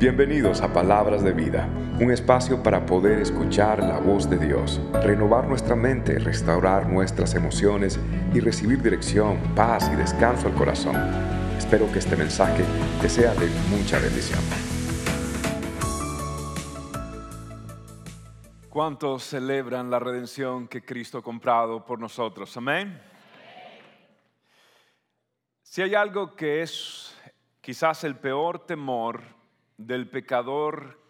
Bienvenidos a Palabras de Vida, un espacio para poder escuchar la voz de Dios, renovar nuestra mente, restaurar nuestras emociones y recibir dirección, paz y descanso al corazón. Espero que este mensaje te sea de mucha bendición. ¿Cuántos celebran la redención que Cristo ha comprado por nosotros? Amén. Si hay algo que es quizás el peor temor del pecador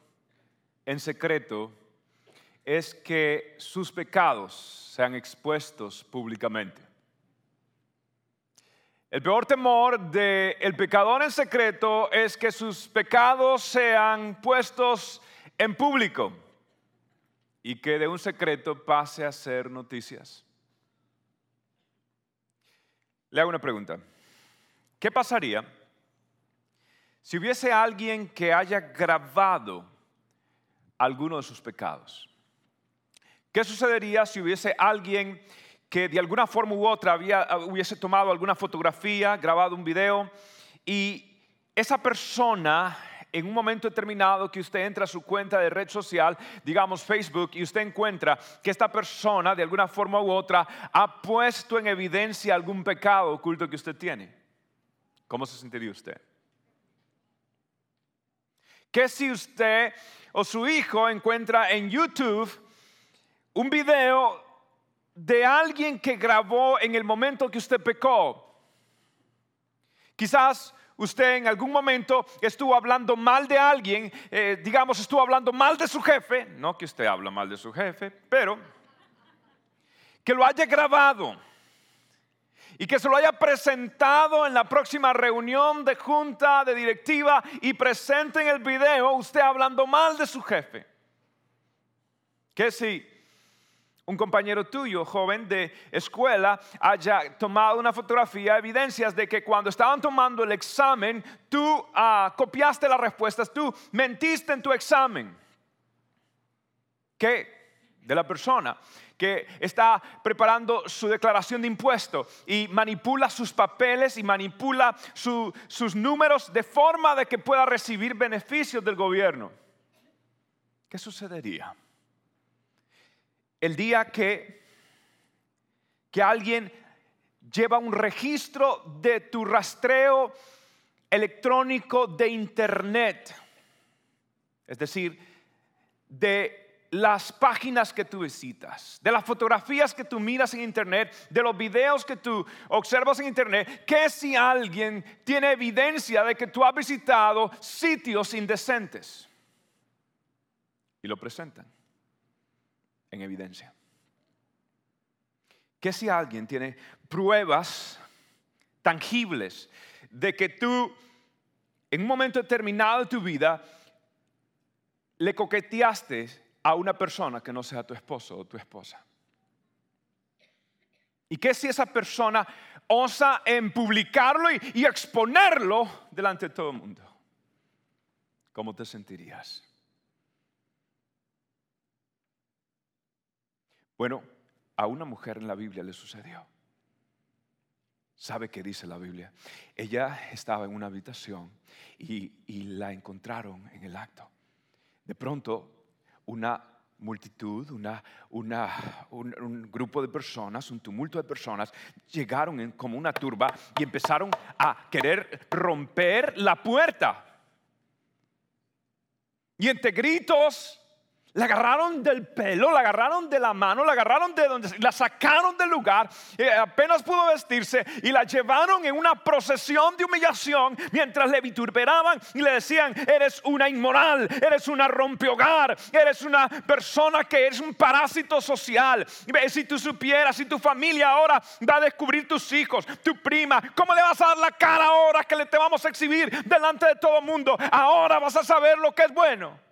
en secreto es que sus pecados sean expuestos públicamente. El peor temor del pecador en secreto es que sus pecados sean puestos en público y que de un secreto pase a ser noticias. Le hago una pregunta. ¿Qué pasaría si hubiese alguien que haya grabado alguno de sus pecados? ¿Qué sucedería si hubiese alguien que de alguna forma u otra hubiese tomado alguna fotografía, grabado un video, y esa persona en un momento determinado que usted entra a su cuenta de red social, digamos Facebook, y usted encuentra que esta persona de alguna forma u otra ha puesto en evidencia algún pecado oculto que usted tiene? ¿Cómo se sentiría usted? ¿Qué si usted o su hijo encuentra en YouTube un video de alguien que grabó en el momento que usted pecó? Quizás usted en algún momento estuvo hablando mal de alguien, digamos estuvo hablando mal de su jefe, no que usted habla mal de su jefe, pero que lo haya grabado y que se lo haya presentado en la próxima reunión de junta de directiva y presente en el video usted hablando mal de su jefe. ¿Qué si un compañero tuyo, joven de escuela, haya tomado una fotografía, evidencias de que cuando estaban tomando el examen, tú copiaste las respuestas, tú mentiste en tu examen? ¿Qué de la persona que está preparando su declaración de impuesto y manipula sus papeles y manipula sus números de forma de que pueda recibir beneficios del gobierno? ¿Qué sucedería el día que alguien lleva un registro de tu rastreo electrónico de internet? Es decir, de las páginas que tú visitas, de las fotografías que tú miras en internet, de los videos que tú observas en internet. ¿Qué si alguien tiene evidencia de que tú has visitado sitios indecentes y lo presentan en evidencia? ¿Qué si alguien tiene pruebas tangibles de que tú en un momento determinado de tu vida le coqueteaste a una persona que no sea tu esposo o tu esposa? ¿Y qué si esa persona osa en publicarlo y exponerlo delante de todo el mundo? ¿Cómo te sentirías? Bueno, a una mujer en la Biblia le sucedió. ¿Sabe qué dice la Biblia? Ella estaba en una habitación y la encontraron en el acto. De pronto, una multitud, un grupo de personas, un tumulto de personas, llegaron como una turba y empezaron a querer romper la puerta. Y entre gritos, la agarraron del pelo, la agarraron de la mano, la agarraron de donde, la sacaron del lugar, apenas pudo vestirse y la llevaron en una procesión de humillación mientras le vituperaban y le decían: eres una inmoral, eres una rompehogar, eres una persona que es un parásito social. Si tú supieras, si tu familia ahora va a descubrir tus hijos, tu prima, ¿cómo le vas a dar la cara ahora que le te vamos a exhibir delante de todo el mundo? Ahora vas a saber lo que es bueno.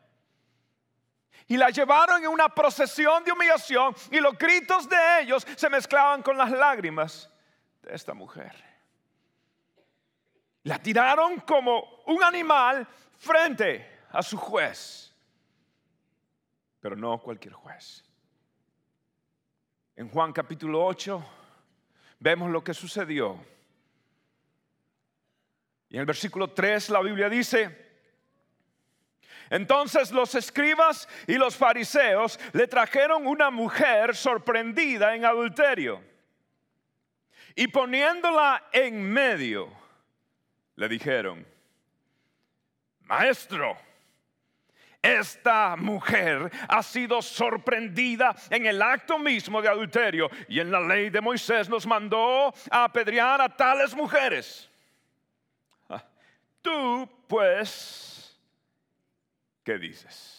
Y la llevaron en una procesión de humillación y los gritos de ellos se mezclaban con las lágrimas de esta mujer. La tiraron como un animal frente a su juez, pero no cualquier juez. En Juan capítulo 8 vemos lo que sucedió. Y en el versículo 3 la Biblia dice: Entonces los escribas y los fariseos le trajeron una mujer sorprendida en adulterio. Y poniéndola en medio, le dijeron: Maestro, esta mujer ha sido sorprendida en el acto mismo de adulterio, y en la ley de Moisés nos mandó a apedrear a tales mujeres. Tú, pues, ¿qué dices?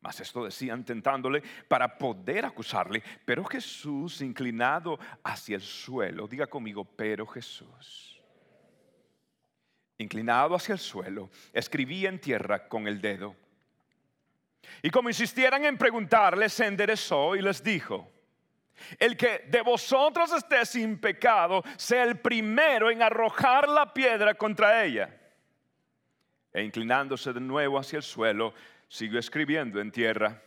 Mas esto decían tentándole para poder acusarle. Pero Jesús, inclinado hacia el suelo, diga conmigo, pero Jesús, inclinado hacia el suelo, escribía en tierra con el dedo. Y como insistieran en preguntarle, se enderezó y les dijo: El que de vosotros esté sin pecado, sea el primero en arrojar la piedra contra ella. E inclinándose de nuevo hacia el suelo, siguió escribiendo en tierra.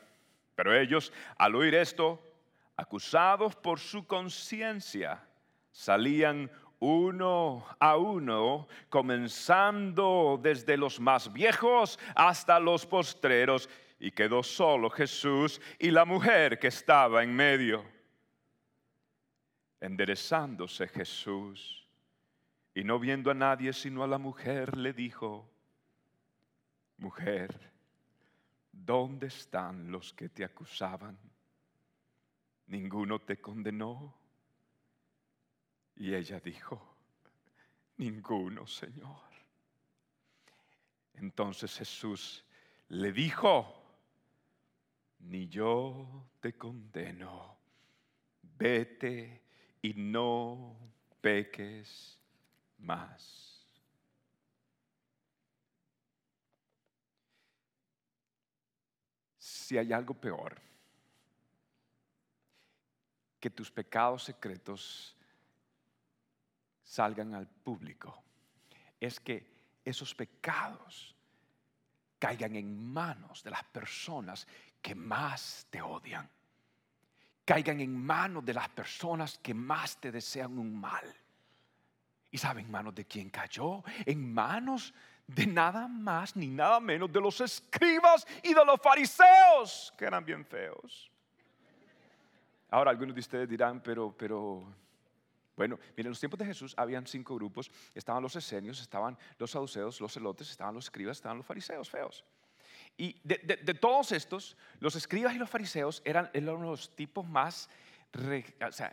Pero ellos, al oír esto, acusados por su conciencia, salían uno a uno, comenzando desde los más viejos hasta los postreros, y quedó solo Jesús y la mujer que estaba en medio. Enderezándose Jesús, y no viendo a nadie sino a la mujer, le dijo: Mujer, ¿dónde están los que te acusaban? ¿Ninguno te condenó? Y ella dijo: Ninguno, Señor. Entonces Jesús le dijo: Ni yo te condeno. Vete y no peques más. Si hay algo peor que tus pecados secretos salgan al público, es que esos pecados caigan en manos de las personas que más te odian, caigan en manos de las personas que más te desean un mal. ¿Y saben en manos de quién cayó? En manos de nada más ni nada menos de los escribas y de los fariseos, que eran bien feos. Ahora algunos de ustedes dirán, bueno, miren, en los tiempos de Jesús habían 5 grupos. Estaban los esenios, estaban los saduceos, los celotes, estaban los escribas, estaban los fariseos feos. Y de todos estos, los escribas y los fariseos eran los tipos más,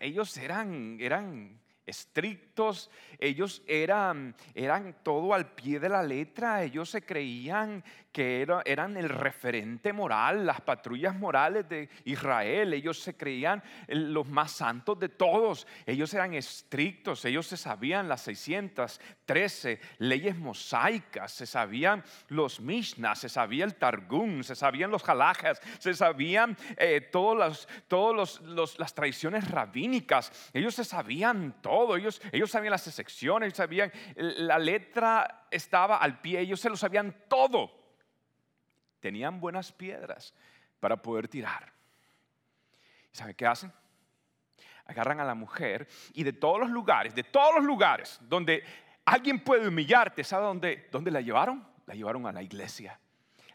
ellos eran estrictos, ellos eran todo al pie de la letra. Ellos se creían que eran el referente moral, las patrullas morales de Israel. Ellos se creían los más santos de todos. Ellos eran estrictos, ellos se sabían las 613 leyes mosaicas, se sabían los Mishnas, se sabía el Targum, se sabían los Jalajas, se sabían las tradiciones rabínicas. Ellos se sabían todo. Ellos sabían las excepciones, sabían, la letra estaba al pie, ellos se lo sabían todo. Tenían buenas piedras para poder tirar. ¿Saben qué hacen? Agarran a la mujer, y de todos los lugares donde alguien puede humillarte, ¿sabe dónde la llevaron? La llevaron a la iglesia.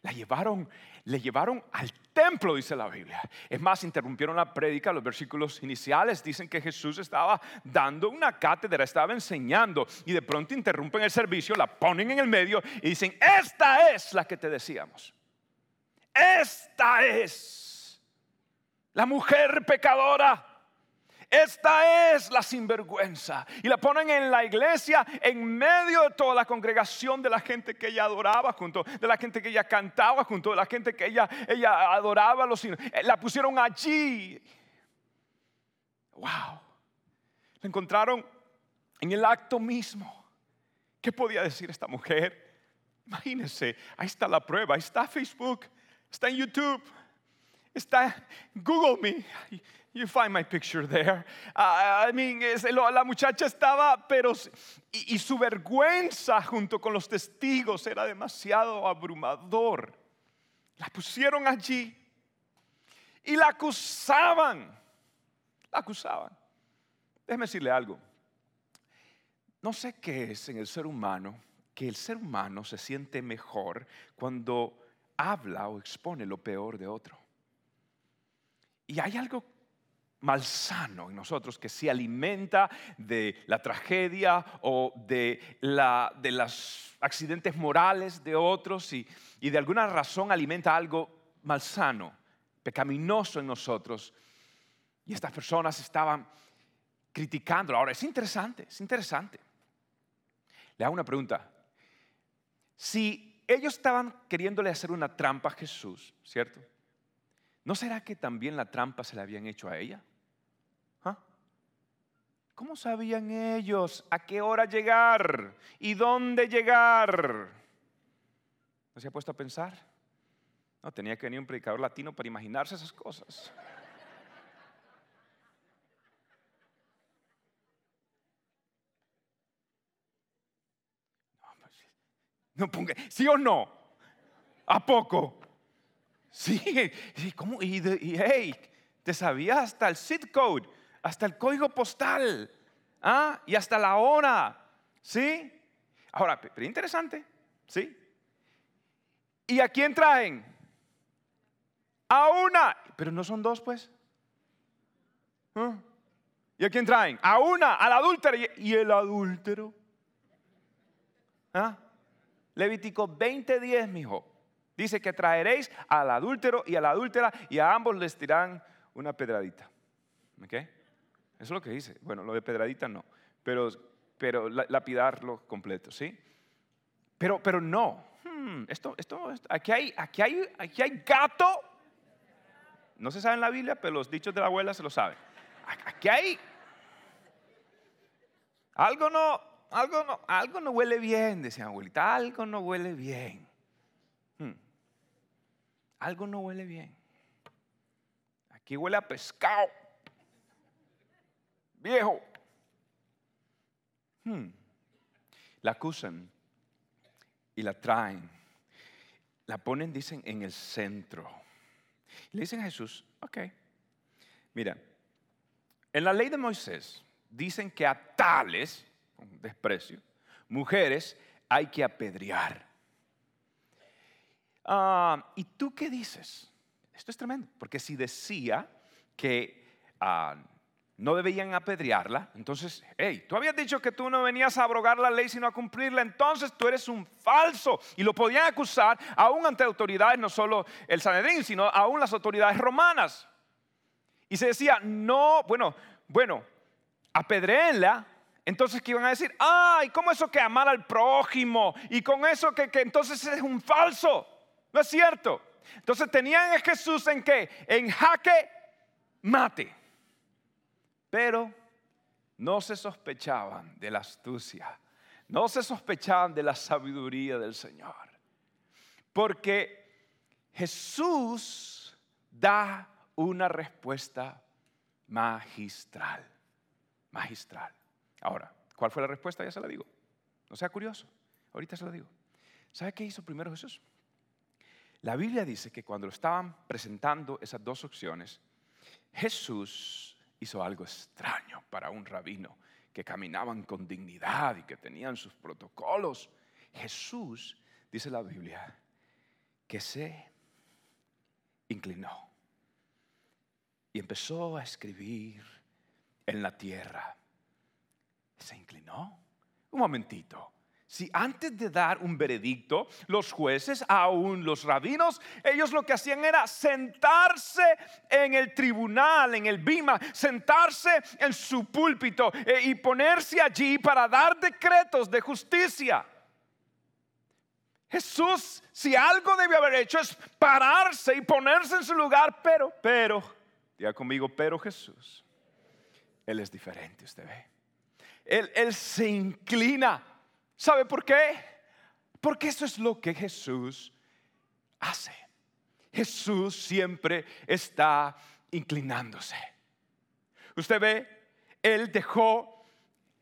Le llevaron al templo, dice la Biblia. Es más, interrumpieron la prédica. Los versículos iniciales dicen que Jesús estaba dando una cátedra, estaba enseñando, y de pronto interrumpen el servicio, la ponen en el medio y dicen: Esta es la que te decíamos. Esta es la mujer pecadora. Esta es la sinvergüenza. Y la ponen en la iglesia, en medio de toda la congregación, de la gente que ella adoraba junto, de la gente que ella cantaba junto, de la gente que ella adoraba. La pusieron allí. Wow. La encontraron en el acto mismo. ¿Qué podía decir esta mujer? Imagínense, ahí está la prueba, ahí está Facebook, está en YouTube, está Google Me. You find my picture there. La muchacha estaba, y su vergüenza junto con los testigos era demasiado abrumador. La pusieron allí y la acusaban. La acusaban. Déjeme decirle algo. No sé qué es en el ser humano que el ser humano se siente mejor cuando habla o expone lo peor de otro. Y hay algo malsano en nosotros que se alimenta de la tragedia o de los accidentes morales de otros y de alguna razón alimenta algo malsano, pecaminoso en nosotros. Y estas personas estaban criticándolo. Ahora, es interesante. Le hago una pregunta. Si ellos estaban queriéndole hacer una trampa a Jesús, ¿cierto? ¿No será que también la trampa se la habían hecho a ella? ¿Ah? ¿Cómo sabían ellos a qué hora llegar y dónde llegar? ¿No se ha puesto a pensar? No, tenía que venir un predicador latino para imaginarse esas cosas. No ponga, ¿sí o no? ¿A poco? Sí, ¿cómo? Y hey, te sabía hasta el zip code, hasta el código postal, ¿ah? Y hasta la hora, ¿sí? Ahora, pero interesante, ¿sí? ¿Y a quién traen? A una, pero no son dos, pues. ¿Ah? ¿Y a quién traen? A una, al adúltero y el adúltero. ¿Ah? Levítico 20:10, mijo. Dice que traeréis al adúltero y a la adúltera y a ambos les tirarán una pedradita. ¿Ok? Eso es lo que dice. Bueno, lo de pedradita no, pero lapidarlo completo, ¿sí? Pero no. Esto aquí hay gato. No se sabe en la Biblia, pero los dichos de la abuela se lo saben. Aquí hay algo no huele bien, decía abuelita, algo no huele bien. Algo no huele bien. Aquí huele a pescado. Viejo. La acusan y la traen. La ponen, dicen, en el centro. Le dicen a Jesús, ok. Mira, en la ley de Moisés dicen que a tales, con desprecio, mujeres hay que apedrear. ¿Y tú qué dices? Esto es tremendo, porque si decía que no debían apedrearla, entonces, hey, tú habías dicho que tú no venías a abrogar la ley sino a cumplirla, entonces tú eres un falso. Y lo podían acusar aún ante autoridades, no solo el Sanedrín, sino aún las autoridades romanas. Y se decía, no, bueno, apedréenla. Entonces, ¿qué iban a decir? Ay, ¿cómo eso que amar al prójimo? Y con eso que entonces es un falso. No es cierto. Entonces tenían a Jesús en qué, en jaque mate. Pero no se sospechaban de la astucia, no se sospechaban de la sabiduría del Señor, porque Jesús da una respuesta magistral. Ahora, ¿cuál fue la respuesta? Ya se la digo. No sea curioso. Ahorita se la digo. ¿Sabe qué hizo primero Jesús? La Biblia dice que cuando lo estaban presentando esas dos opciones, Jesús hizo algo extraño para un rabino que caminaban con dignidad y que tenían sus protocolos. Jesús, dice la Biblia, que se inclinó y empezó a escribir en la tierra. ¿Se inclinó? Un momentito. Si antes de dar un veredicto, los jueces, aún los rabinos, ellos lo que hacían era sentarse en el tribunal, en el bima, sentarse en su púlpito y ponerse allí para dar decretos de justicia. Jesús, si algo debió haber hecho es pararse y ponerse en su lugar, pero, diga conmigo, pero Jesús, Él es diferente, usted ve. Él se inclina. ¿Sabe por qué? Porque eso es lo que Jesús hace. Jesús siempre está inclinándose. Usted ve, Él dejó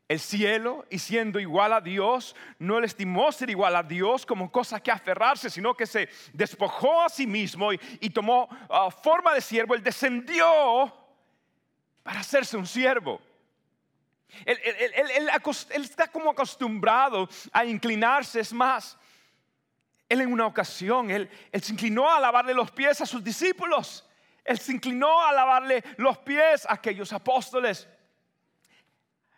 el cielo y siendo igual a Dios, no le estimó ser igual a Dios como cosa que aferrarse, sino que se despojó a sí mismo y tomó forma de siervo. Él descendió para hacerse un siervo. Él está como acostumbrado a inclinarse. Es más, él en una ocasión, él se inclinó a lavarle los pies a sus discípulos. Él se inclinó a lavarle los pies a aquellos apóstoles.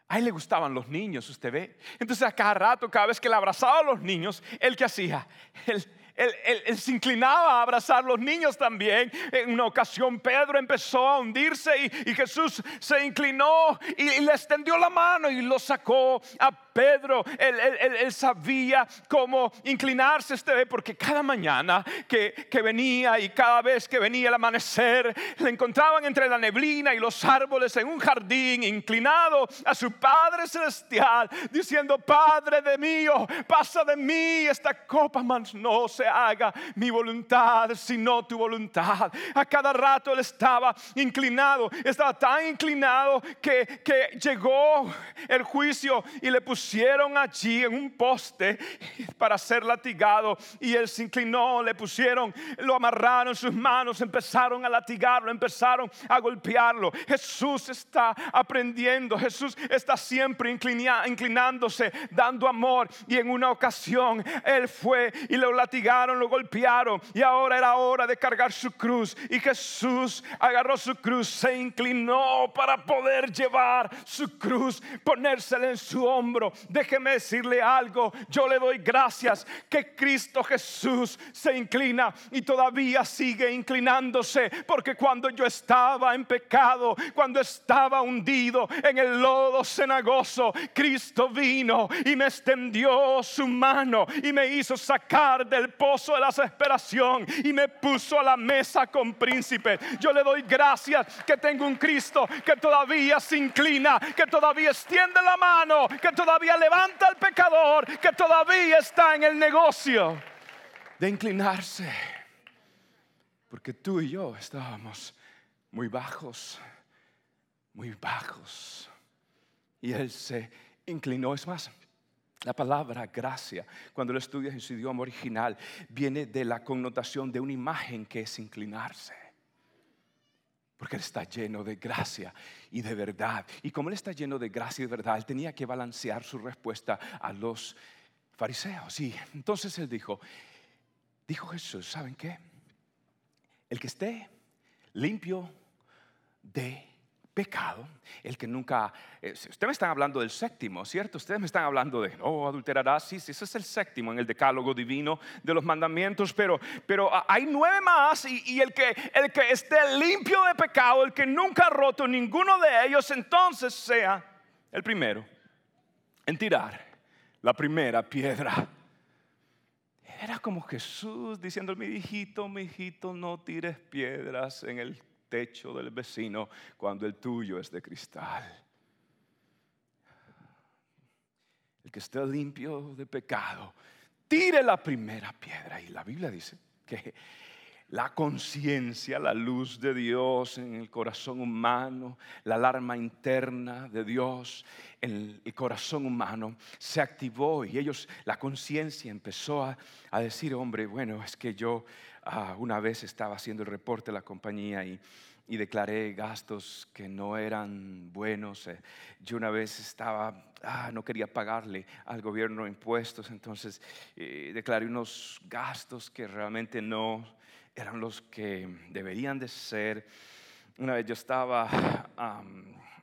A él le gustaban los niños, usted ve. Entonces a cada rato, cada vez que le abrazaba a los niños, ¿él qué hacía? Él se inclinaba a abrazar a los niños también. En una ocasión Pedro empezó a hundirse y Jesús se inclinó y le extendió la mano y lo sacó a Pedro. Él sabía cómo inclinarse, porque cada mañana que venía y cada vez que venía el amanecer, le encontraban entre la neblina y los árboles en un jardín, inclinado a su Padre Celestial, diciendo: Padre de mío, pasa de mí esta copa, mas no se haga mi voluntad sino tu voluntad. A cada rato él estaba inclinado, estaba tan inclinado que llegó el juicio y le pusieron allí en un poste para ser latigado, y él se inclinó. Le pusieron, lo amarraron sus manos, empezaron a latigarlo, empezaron a golpearlo. Jesús está aprendiendo, Jesús está siempre inclinándose, dando amor, y en una ocasión él fue y lo latigaron, lo golpearon, y ahora era hora de cargar su cruz, y Jesús agarró su cruz, se inclinó para poder llevar su cruz, ponérsela en su hombro. Déjeme decirle algo, yo le doy gracias que Cristo Jesús se inclina y todavía sigue inclinándose, porque cuando yo estaba en pecado, cuando estaba hundido en el lodo cenagoso, Cristo vino y me extendió su mano y me hizo sacar del pozo de la desesperación y me puso a la mesa con príncipes. Yo le doy gracias que tengo un Cristo que todavía se inclina, que todavía extiende la mano, que todavía levanta al pecador, que todavía está en el negocio de inclinarse. Porque tú y yo estábamos muy bajos, muy bajos, y él se inclinó. Es más, la palabra gracia, cuando lo estudias en su idioma original, viene de la connotación de una imagen que es inclinarse. Porque él está lleno de gracia y de verdad. Y como él está lleno de gracia y de verdad, él tenía que balancear su respuesta a los fariseos. Y entonces él dijo Jesús: ¿saben qué? El que esté limpio de pecado, el que nunca... Ustedes me están hablando del séptimo, ¿cierto? Ustedes me están hablando de: no adulterarás. Sí, ese es el séptimo en el decálogo divino de los mandamientos, pero hay 9 más, y el que esté limpio de pecado, el que nunca ha roto ninguno de ellos, entonces sea el primero en tirar la primera piedra. Era como Jesús diciendo: mi hijito, no tires piedras en el techo del vecino cuando el tuyo es de cristal. El que esté limpio de pecado, tire la primera piedra. Y la Biblia dice que la conciencia, la luz de Dios en el corazón humano, la alarma interna de Dios en el corazón humano se activó, y la conciencia empezó a decir: hombre, bueno, es que yo una vez estaba haciendo el reporte de la compañía y declaré gastos que no eran buenos. Yo una vez estaba, no quería pagarle al gobierno impuestos, entonces declaré unos gastos que realmente no eran los que deberían de ser. Una vez yo estaba...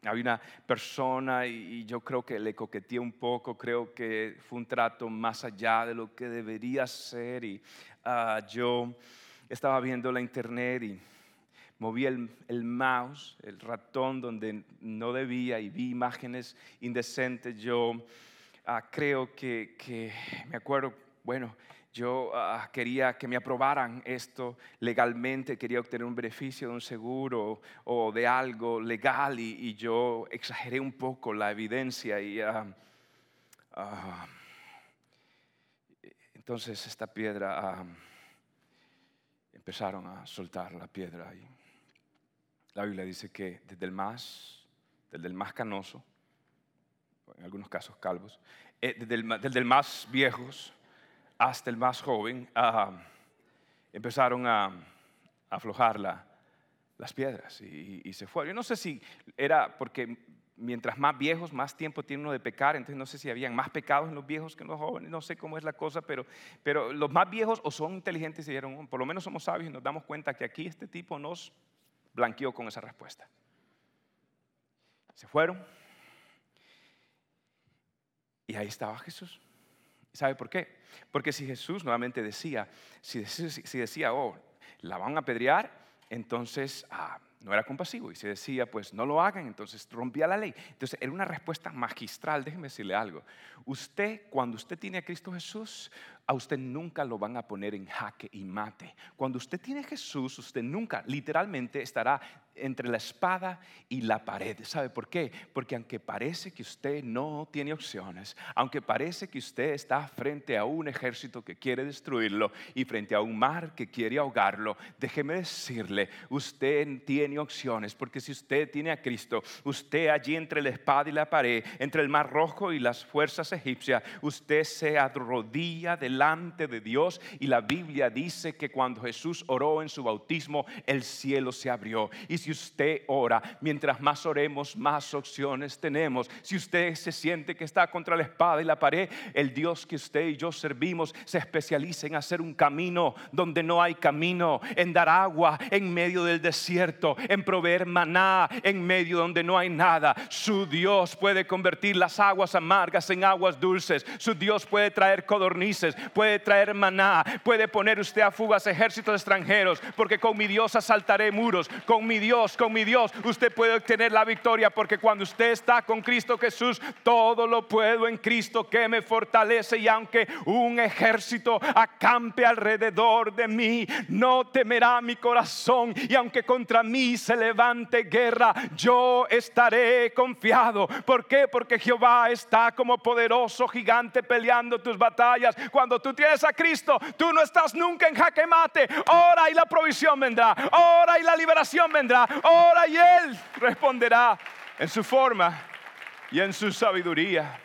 había una persona y yo creo que le coqueteé un poco, creo que fue un trato más allá de lo que debería ser, y yo estaba viendo la internet y moví el mouse, el ratón donde no debía, y vi imágenes indecentes. Yo creo que me acuerdo, bueno, yo quería que me aprobaran esto legalmente, quería obtener un beneficio de un seguro o de algo legal, y yo exageré un poco la evidencia, y entonces esta piedra, empezaron a soltar la piedra. Y la Biblia dice que desde el más canoso, en algunos casos calvos, desde el más viejos hasta el más joven, empezaron a aflojar las piedras y se fueron. Yo no sé si era porque mientras más viejos, más tiempo tiene uno de pecar. Entonces no sé si habían más pecados en los viejos que en los jóvenes, no sé cómo es la cosa, pero los más viejos o son inteligentes y se dieron, por lo menos somos sabios y nos damos cuenta que aquí este tipo nos blanqueó con esa respuesta. Se fueron y ahí estaba Jesús. ¿Sabe por qué? Porque si Jesús nuevamente decía, si decía, oh, la van a apedrear, entonces... no era compasivo, y se decía, pues no lo hagan, entonces rompía la ley. Entonces era una respuesta magistral. Déjeme decirle algo, usted, cuando usted tiene a Cristo Jesús, a usted nunca lo van a poner en jaque y mate. Cuando usted tiene a Jesús, usted nunca, literalmente, estará entre la espada y la pared. ¿Sabe por qué? Porque aunque parece que usted no tiene opciones, aunque parece que usted está frente a un ejército que quiere destruirlo y frente a un mar que quiere ahogarlo, déjeme decirle, usted tiene opciones, porque si usted tiene a Cristo, usted allí entre la espada y la pared, entre el mar rojo y las fuerzas egipcias, usted se arrodilla delante de Dios, y la Biblia dice que cuando Jesús oró en su bautismo, el cielo se abrió. Y si usted ora, mientras más oremos, más opciones tenemos. Si usted se siente que está contra la espada y la pared, el Dios que usted y yo servimos se especializa en hacer un camino donde no hay camino, en dar agua en medio del desierto, en proveer maná en medio donde no hay nada. Su Dios puede convertir las aguas amargas en aguas dulces. Su Dios puede traer codornices, puede traer maná, puede poner usted a fugas ejércitos extranjeros, porque con mi Dios asaltaré muros, con mi Dios, usted puede obtener la victoria, porque cuando usted está con Cristo Jesús, todo lo puedo en Cristo que me fortalece, y aunque un ejército acampe alrededor de mí, no temerá mi corazón, y aunque contra mí se levante guerra, yo estaré confiado. ¿Por qué? Porque Jehová está como poderoso gigante peleando tus batallas. Cuando tú tienes a Cristo, tú no estás nunca en jaque mate. Ora y la provisión vendrá, ora y la liberación vendrá, ora y Él responderá en su forma y en su sabiduría.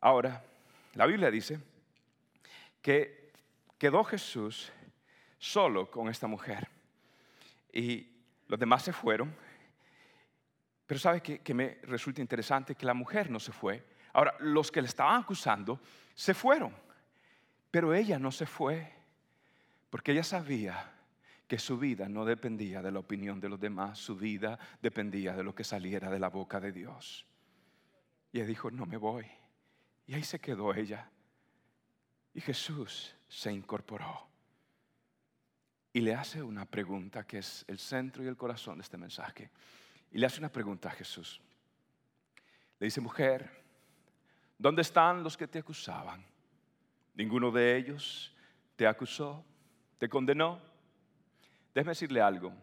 Ahora, la Biblia dice que quedó Jesús solo con esta mujer y los demás se fueron, pero ¿sabe que me resulta interesante? Que la mujer no se fue. Ahora, los que le estaban acusando se fueron, pero ella no se fue, porque ella sabía que su vida no dependía de la opinión de los demás, su vida dependía de lo que saliera de la boca de Dios. Y ella dijo, no me voy. Y ahí se quedó ella. Y Jesús se incorporó y le hace una pregunta que es el centro y el corazón de este mensaje. Y le hace una pregunta a Jesús. Le dice, mujer, ¿dónde están los que te acusaban? Ninguno de ellos te acusó, te condenó. Déjeme decirle algo.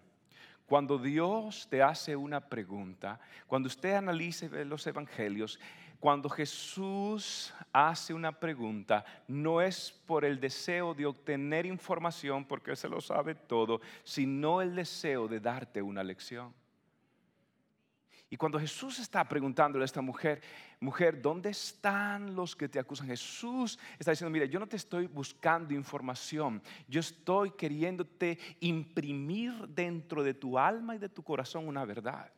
Cuando Dios te hace una pregunta, cuando usted analice los evangelios, cuando Jesús hace una pregunta, no es por el deseo de obtener información, porque Él se lo sabe todo, sino el deseo de darte una lección. Y cuando Jesús está preguntándole a esta mujer, mujer, ¿dónde están los que te acusan? Jesús está diciendo, mira, yo no te estoy buscando información, yo estoy queriéndote imprimir dentro de tu alma y de tu corazón una verdad.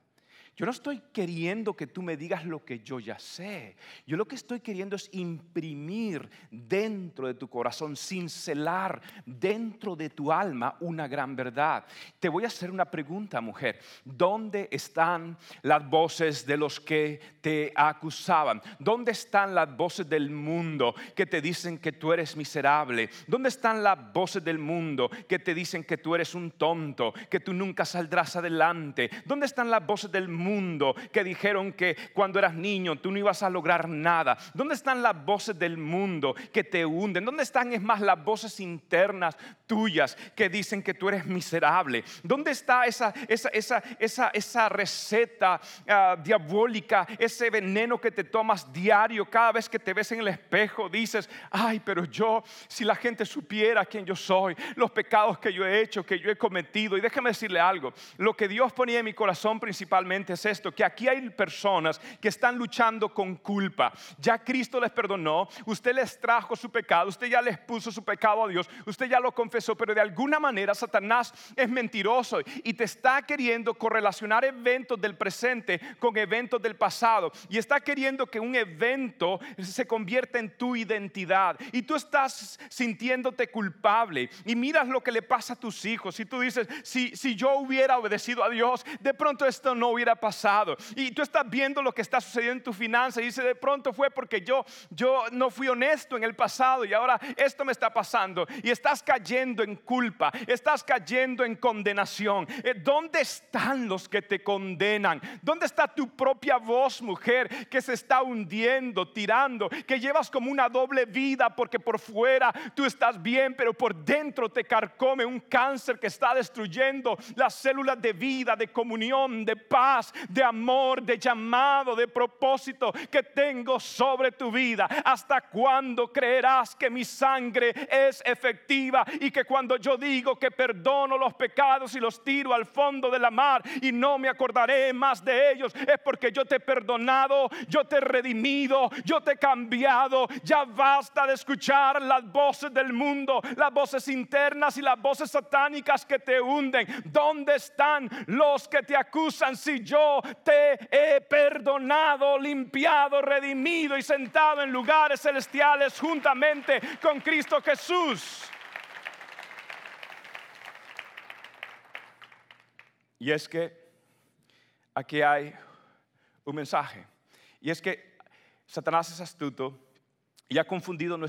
Yo no estoy queriendo que tú me digas lo que yo ya sé. Yo lo que estoy queriendo es imprimir dentro de tu corazón, cincelar dentro de tu alma una gran verdad. Te voy a hacer una pregunta, mujer. ¿Dónde están las voces de los que te acusaban? ¿Dónde están las voces del mundo que te dicen que tú eres miserable? ¿Dónde están las voces del mundo que te dicen que tú eres un tonto, que tú nunca saldrás adelante? ¿Dónde están las voces del mundo que dijeron que cuando eras niño tú no ibas a lograr nada? ¿Dónde están las voces del mundo que te hunden? ¿Dónde están, es más, las voces internas tuyas que dicen que tú eres miserable? ¿Dónde está esa receta diabólica, ese veneno que te tomas diario? Cada vez que te ves en el espejo dices, ay, pero yo, si la gente supiera quién yo soy, los pecados que yo he hecho, que yo he cometido. Y déjame decirle algo, lo que Dios ponía en mi corazón principalmente importante es esto, que aquí hay personas que están luchando con culpa. Ya Cristo les perdonó, usted les trajo su pecado, usted ya les puso su pecado a Dios, usted ya lo confesó, pero de alguna manera Satanás es mentiroso y te está queriendo correlacionar eventos del presente con eventos del pasado y está queriendo que un evento se convierta en tu identidad y tú estás sintiéndote culpable y miras lo que le pasa a tus hijos y tú dices, si yo hubiera obedecido a Dios, de pronto esto no hubiera pasado, y tú estás viendo lo que está sucediendo en tu finanza y dices, de pronto fue porque yo no fui honesto en el pasado y ahora esto me está pasando, y estás cayendo en culpa, estás cayendo en condenación. ¿Dónde están los que te condenan? ¿Dónde está tu propia voz, mujer, que se está hundiendo, tirando, que llevas como una doble vida porque por fuera tú estás bien, pero por dentro te carcome un cáncer que está destruyendo las células de vida, de comunión, de paz, de amor, de llamado, de propósito que tengo sobre tu vida? ¿Hasta cuándo creerás que mi sangre es efectiva y que cuando yo digo que perdono los pecados y los tiro al fondo de la mar y no me acordaré más de ellos? Es porque yo te he perdonado, yo te he redimido, yo te he cambiado. Ya basta de escuchar las voces del mundo, las voces internas y las voces satánicas que te hunden. ¿Dónde están los que te acusan si yo te he perdonado, limpiado, redimido y sentado en lugares celestiales juntamente con Cristo Jesús? Y es que aquí hay un mensaje, y es que Satanás es astuto y ha confundido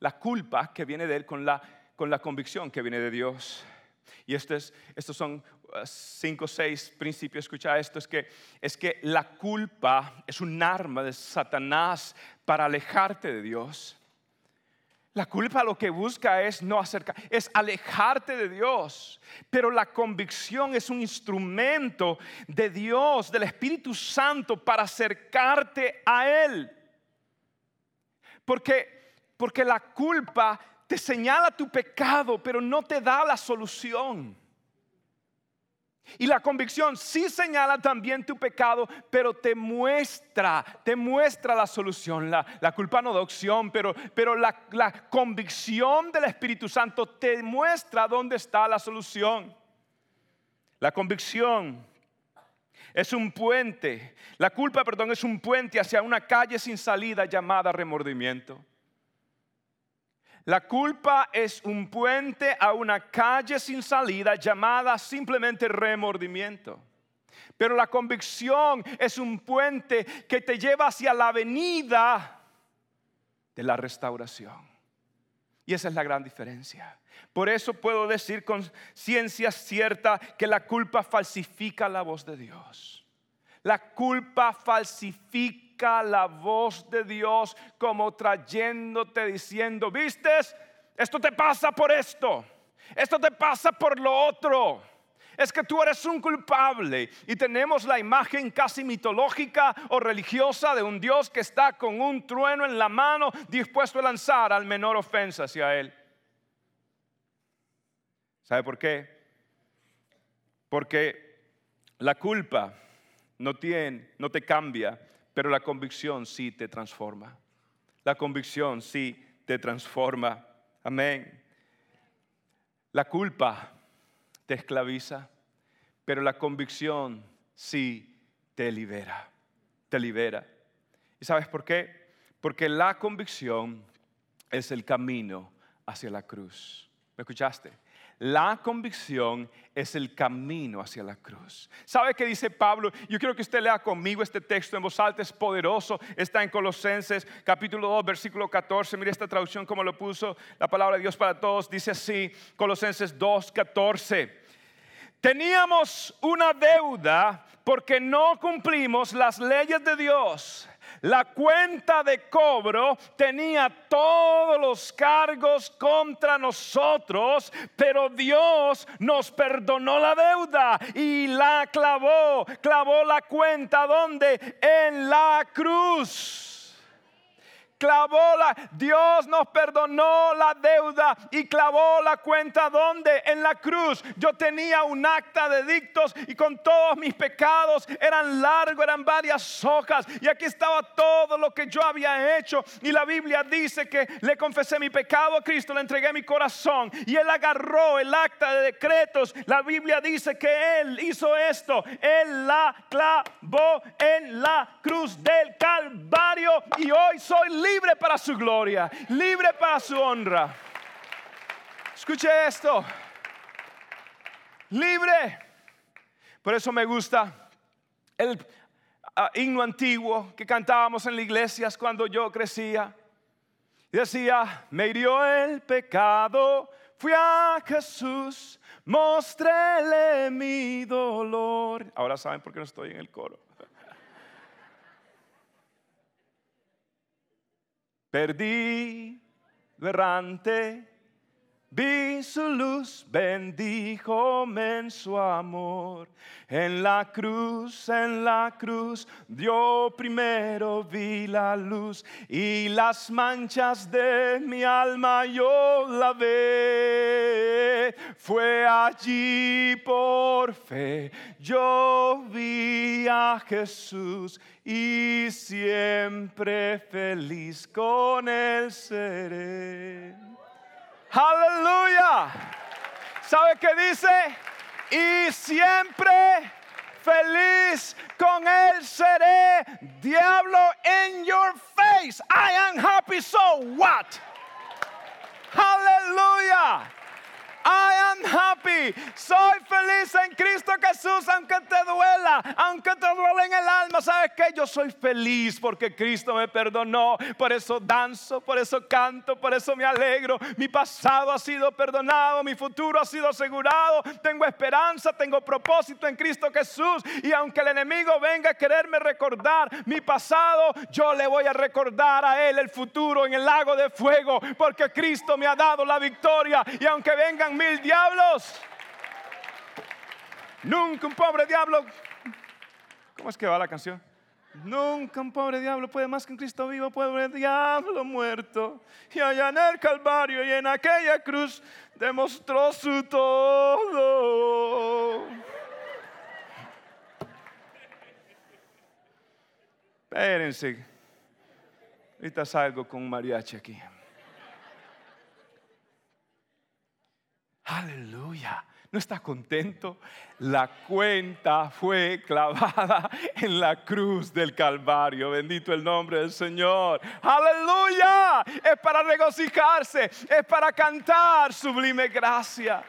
la culpa que viene de él con la convicción que viene de Dios. Y estos son 5 o 6 principios. Escucha esto, es que la culpa es un arma de Satanás para alejarte de Dios. La culpa lo que busca es es alejarte de Dios, pero la convicción es un instrumento de Dios, del Espíritu Santo, para acercarte a Él. Porque la culpa te señala tu pecado, pero no te da la solución. Y la convicción sí señala también tu pecado, pero te muestra la solución. La culpa no da opción, pero la convicción del Espíritu Santo te muestra dónde está la solución. La convicción es un puente. La culpa, perdón, es un puente hacia una calle sin salida llamada remordimiento. La culpa es un puente a una calle sin salida llamada simplemente remordimiento. Pero la convicción es un puente que te lleva hacia la avenida de la restauración. Y esa es la gran diferencia. Por eso puedo decir con ciencia cierta que la culpa falsifica la voz de Dios. La culpa falsifica la voz de Dios, como trayéndote diciendo, ¿vistes? Esto te pasa por esto te pasa por lo otro. Es que tú eres un culpable. Y tenemos la imagen casi mitológica o religiosa de un Dios que está con un trueno en la mano, dispuesto a lanzar al menor ofensa hacia Él. ¿Sabe por qué? Porque la culpa no te cambia, pero la convicción sí te transforma. La convicción sí te transforma. Amén. La culpa te esclaviza, pero la convicción sí te libera. Te libera. ¿Y sabes por qué? Porque la convicción es el camino hacia la cruz. ¿Me escuchaste? La convicción es el camino hacia la cruz. ¿Sabe qué dice Pablo? Yo quiero que usted lea conmigo este texto en voz alta, es poderoso. Está en Colosenses capítulo 2 versículo 14. Mire esta traducción como lo puso la palabra de Dios para todos. Dice así, Colosenses 2:14. Teníamos una deuda porque no cumplimos las leyes de Dios. La cuenta de cobro tenía todos los cargos contra nosotros, pero Dios nos perdonó la deuda y la clavó la cuenta, ¿dónde? En la cruz. clavó Dios nos perdonó la deuda y clavó la cuenta ¿dónde? En la cruz. Yo tenía un acta de edictos y con todos mis pecados, eran largos, eran varias hojas, y aquí estaba todo lo que yo había hecho, y la Biblia dice que le confesé mi pecado a Cristo, le entregué mi corazón, y Él agarró el acta de decretos. La Biblia dice que Él hizo esto, Él la clavó en la cruz del Calvario, y hoy soy libre para su gloria, libre para su honra. Escuche esto, libre. Por eso me gusta el himno antiguo que cantábamos en las iglesias cuando yo crecía. Decía, me hirió el pecado, fui a Jesús, mostréle mi dolor. Ahora saben por qué no estoy en el coro. Perdí, errante, vi su luz, bendíjome en su amor. En la cruz, yo primero vi la luz y las manchas de mi alma yo lavé. Fue allí por fe, yo vi a Jesús y siempre feliz con Él seré. Aleluya. ¿Sabe qué dice? Y siempre feliz con Él seré. Diablo, in your face. I am happy, so what? Aleluya. I am happy. Soy feliz en Cristo Jesús, aunque te duela en el alma. ¿Sabes qué? Yo soy feliz porque Cristo me perdonó. Por eso danzo, por eso canto, por eso me alegro. Mi pasado ha sido perdonado, mi futuro ha sido asegurado. Tengo esperanza, tengo propósito en Cristo Jesús. Y aunque el enemigo venga a quererme recordar mi pasado, yo le voy a recordar a él el futuro en el lago de fuego, porque Cristo me ha dado la victoria. Y aunque vengan 1000 diablos, nunca un pobre diablo, ¿cómo es que va la canción? Nunca un pobre diablo puede más que un Cristo vivo, pobre diablo muerto. Y allá en el Calvario y en aquella cruz demostró su todo. Espérense, ahorita salgo con un mariachi aquí. Aleluya. ¿No está contento? La cuenta fue clavada en la cruz del Calvario. Bendito el nombre del Señor. Aleluya. Es para regocijarse, es para cantar sublime gracia.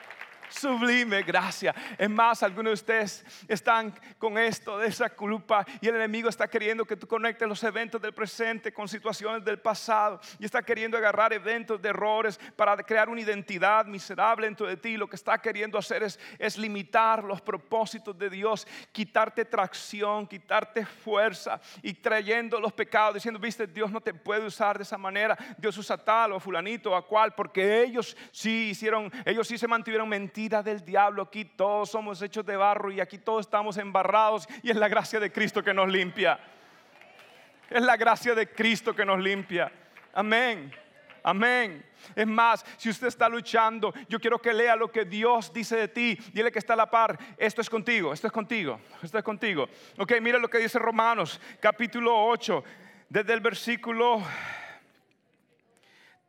Sublime gracia. Es más, algunos de ustedes están con esto de esa culpa, y el enemigo está queriendo que tú conectes los eventos del presente con situaciones del pasado, y está queriendo agarrar eventos de errores para crear una identidad miserable dentro de ti. Lo que está queriendo hacer es limitar los propósitos de Dios, quitarte tracción, quitarte fuerza, y trayendo los pecados, diciendo, viste, Dios no te puede usar de esa manera. Dios usa tal o fulanito o a cual, porque ellos sí hicieron, ellos sí se mantuvieron mentirosos. Mentira del diablo. Aquí todos somos hechos de barro y aquí todos estamos embarrados, y es la gracia de Cristo que nos limpia. Es la gracia de Cristo que nos limpia. Amén. Amén. Es más, si usted está luchando, yo quiero que lea lo que Dios dice de ti. Dile que está a la par. Esto es contigo, esto es contigo, esto es contigo. Ok, mira lo que dice Romanos capítulo 8, desde el versículo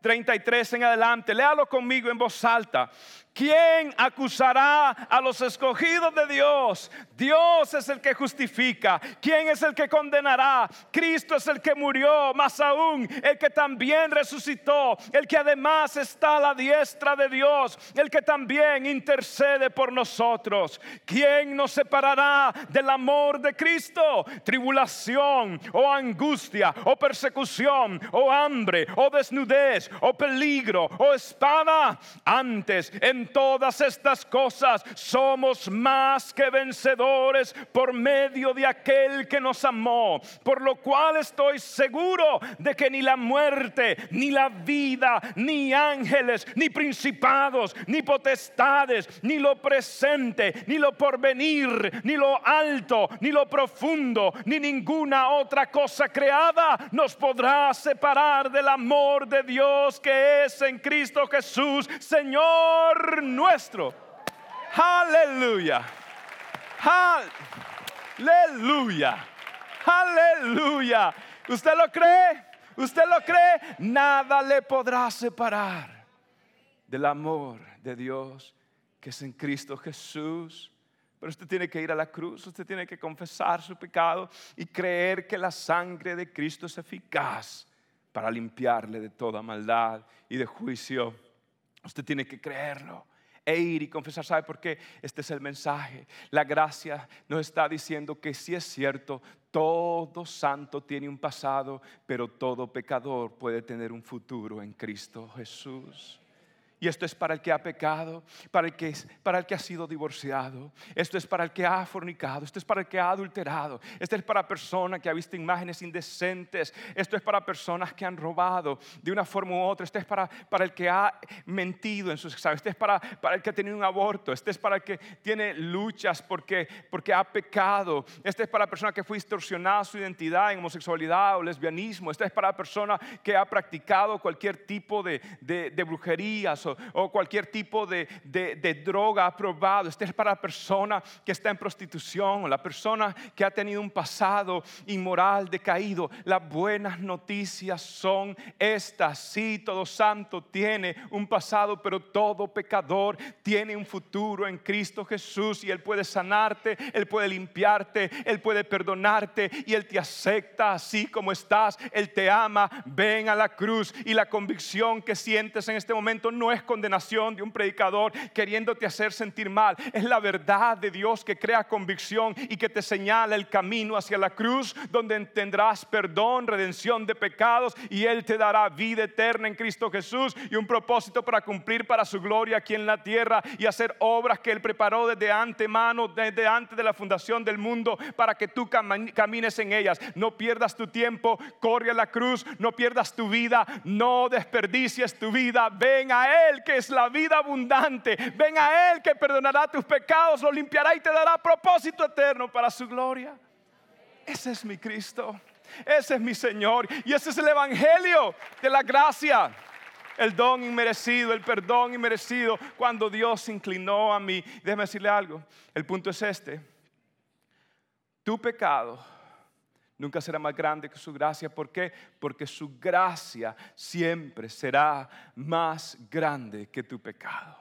33 en adelante. Léalo conmigo en voz alta. ¿Quién acusará a los escogidos de Dios? Dios es el que justifica. ¿Quién es el que condenará? Cristo es el que murió, más aún el que también resucitó, el que además está a la diestra de Dios, el que también intercede por nosotros. ¿Quién nos separará del amor de Cristo? Tribulación o angustia o persecución o hambre o desnudez o peligro o espada. Antes, en En todas estas cosas somos más que vencedores por medio de aquel que nos amó, por lo cual estoy seguro de que ni la muerte, ni la vida, ni ángeles, ni principados, ni potestades, ni lo presente, ni lo porvenir, ni lo alto, ni lo profundo, ni ninguna otra cosa creada nos podrá separar del amor de Dios que es en Cristo Jesús, Señor nuestro. Aleluya, aleluya, aleluya. ¿Usted lo cree? ¿Usted lo cree? Nada le podrá separar del amor de Dios que es en Cristo Jesús. Pero usted tiene que ir a la cruz, usted tiene que confesar su pecado y creer que la sangre de Cristo es eficaz para limpiarle de toda maldad y de juicio. Usted tiene que creerlo e ir y confesar. ¿Sabe por qué? Este es el mensaje. La gracia nos está diciendo que sí es cierto, todo santo tiene un pasado, pero todo pecador puede tener un futuro en Cristo Jesús. Y esto es para el que ha pecado, para el que ha sido divorciado. Esto es para el que ha fornicado. Esto es para el que ha adulterado. Esto es para persona que ha visto imágenes indecentes. Esto es para personas que han robado de una forma u otra. Esto es para el que ha mentido en sus exámenes. Esto es para el que ha tenido un aborto. Esto es para el que tiene luchas porque ha pecado. Esto es para la persona que fue distorsionada su identidad en homosexualidad o lesbianismo. Esto es para la persona que ha practicado cualquier tipo de brujerías o cualquier tipo de droga aprobado. Este es para la persona que está en prostitución o la persona que ha tenido un pasado inmoral, decaído. Las buenas noticias son estas: sí, todo santo tiene un pasado, pero todo pecador tiene un futuro en Cristo Jesús, y Él puede sanarte, Él puede limpiarte, Él puede perdonarte, y Él te acepta así como estás. Él te ama. Ven a la cruz. Y la convicción que sientes en este momento no es condenación de un predicador queriéndote hacer sentir mal. Es la verdad de Dios que crea convicción y que te señala el camino hacia la cruz, donde tendrás perdón, redención de pecados, y Él te dará vida eterna en Cristo Jesús y un propósito para cumplir para su gloria aquí en la tierra y hacer obras que Él preparó desde antemano, desde antes de la fundación del mundo, para que tú camines en ellas. No pierdas tu tiempo, corre a la cruz, no pierdas tu vida, no desperdicies tu vida. Ven a Él que es la vida abundante. Ven a Él que perdonará tus pecados, lo limpiará y te dará propósito eterno para su gloria. Ese es mi Cristo, ese es mi Señor, y ese es el evangelio de la gracia, el don inmerecido, el perdón inmerecido. Cuando Dios se inclinó a mí, déjeme decirle algo, el punto es este: tu pecado nunca será más grande que su gracia. ¿Por qué? Porque su gracia siempre será más grande que tu pecado.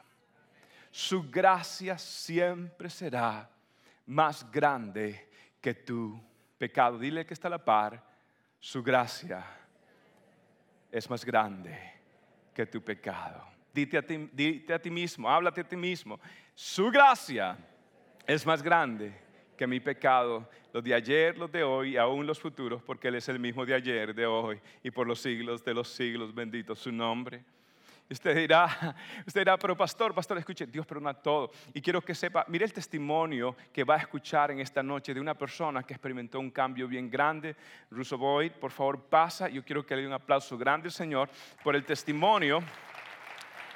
Su gracia siempre será más grande que tu pecado. Dile que está a la par: su gracia es más grande que tu pecado. Dite a ti mismo, háblate a ti mismo: su gracia es más grande que mi pecado, los de ayer, los de hoy y aún los futuros, porque Él es el mismo de ayer, de hoy y por los siglos de los siglos. Bendito su nombre. Usted dirá, pero pastor, escuche, Dios perdona todo. Y quiero que sepa, mire el testimonio que va a escuchar en esta noche de una persona que experimentó un cambio bien grande. Rosso Boyd, por favor, pasa. Yo quiero que le dé un aplauso grande al Señor por el testimonio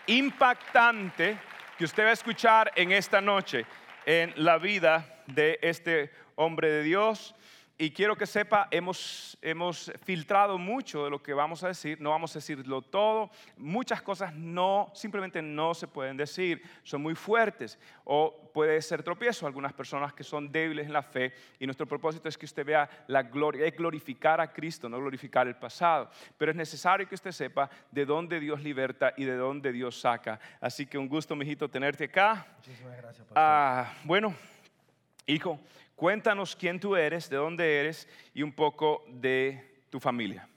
impactante que usted va a escuchar en esta noche en la vida de este hombre de Dios. Y quiero que sepa, hemos filtrado mucho de lo que vamos a decir. No vamos a decirlo todo. Muchas cosas simplemente no se pueden decir, son muy fuertes o puede ser tropiezo a algunas personas que son débiles en la fe, y nuestro propósito es que usted vea la gloria, es glorificar a Cristo, no glorificar el pasado. Pero es necesario que usted sepa de dónde Dios liberta y de dónde Dios saca. Así que un gusto, mijito, tenerte acá. Muchísimas gracias, pastor. Bueno, hijo, cuéntanos quién tú eres, de dónde eres y un poco de tu familia.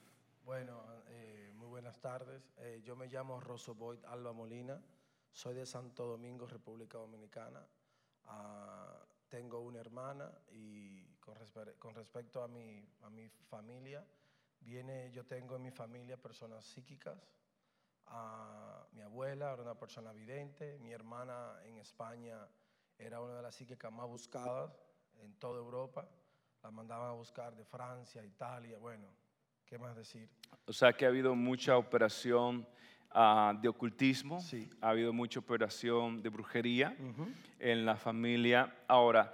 Bueno, muy buenas tardes. Yo me llamo Rosso Boyd Alba Molina. Soy de Santo Domingo, República Dominicana. Tengo una hermana, y con respecto a mi familia, yo tengo en mi familia personas psíquicas. Mi abuela. abuela era una persona vidente, mi hermana en España era una de las psíquicas más buscadas en toda Europa, la mandaban a buscar de Francia, Italia, bueno, ¿qué más decir? O sea que ha habido mucha operación de ocultismo, sí. Ha habido mucha operación de brujería en la familia. Ahora,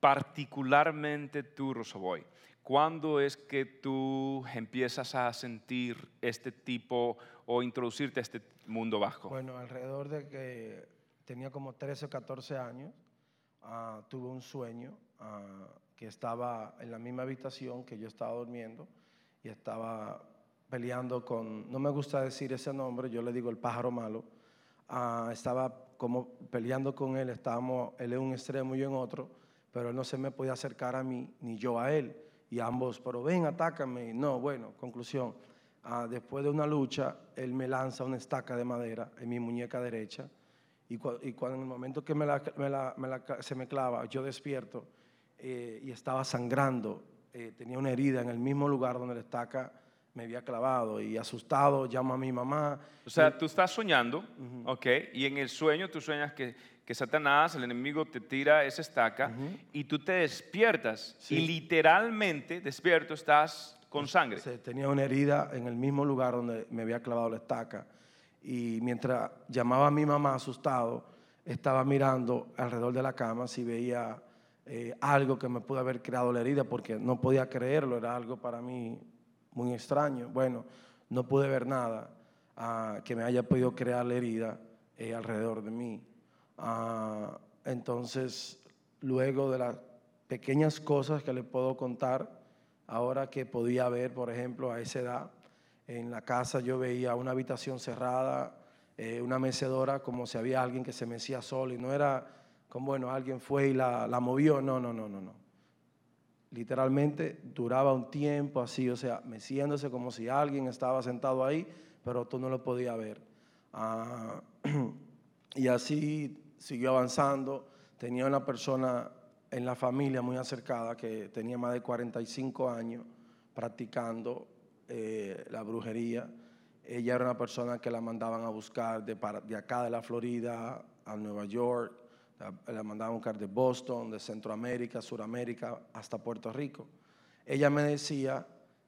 particularmente tú, Rosso Boyd, ¿cuándo es que tú empiezas a sentir este tipo o introducirte a este mundo vasco? Bueno, alrededor de que tenía como 13 o 14 años, tuve un sueño que estaba en la misma habitación que yo estaba durmiendo y estaba peleando con, no me gusta decir ese nombre, yo le digo el pájaro malo, estaba como peleando con él, estábamos, él en un extremo y yo en otro, pero él no se me podía acercar a mí ni yo a él. Y ambos, pero ven, atácame. No, bueno, conclusión. Después de una lucha, él me lanza una estaca de madera en mi muñeca derecha y cuando en el momento que se me clava, yo despierto y estaba sangrando. Tenía una herida en el mismo lugar donde la estaca me había clavado y asustado, llamo a mi mamá. O sea, tú estás soñando, ¿ok? Y en el sueño tú sueñas que Satanás, el enemigo, te tira esa estaca y tú te despiertas y literalmente despierto estás con sangre. Tenía una herida en el mismo lugar donde me había clavado la estaca y mientras llamaba a mi mamá asustado, estaba mirando alrededor de la cama si veía algo que me pudo haber creado la herida porque no podía creerlo, era algo para mí muy extraño. Bueno, no pude ver nada que me haya podido crear la herida alrededor de mí. Entonces, luego de las pequeñas cosas que le puedo contar, ahora que podía ver, por ejemplo, a esa edad, en la casa yo veía una habitación cerrada, una mecedora, como si había alguien que se mecía solo y no era como, bueno, alguien fue y la movió. No. Literalmente duraba un tiempo así, o sea, meciéndose como si alguien estaba sentado ahí, pero tú no lo podías ver. Y así siguió avanzando. Tenía una persona en la familia muy acercada que tenía más de 45 años practicando la brujería. Ella era una persona que la mandaban a buscar de acá de la Florida a Nueva York, la mandaban a buscar de Boston, de Centroamérica, Suramérica, hasta Puerto Rico. Ella me decía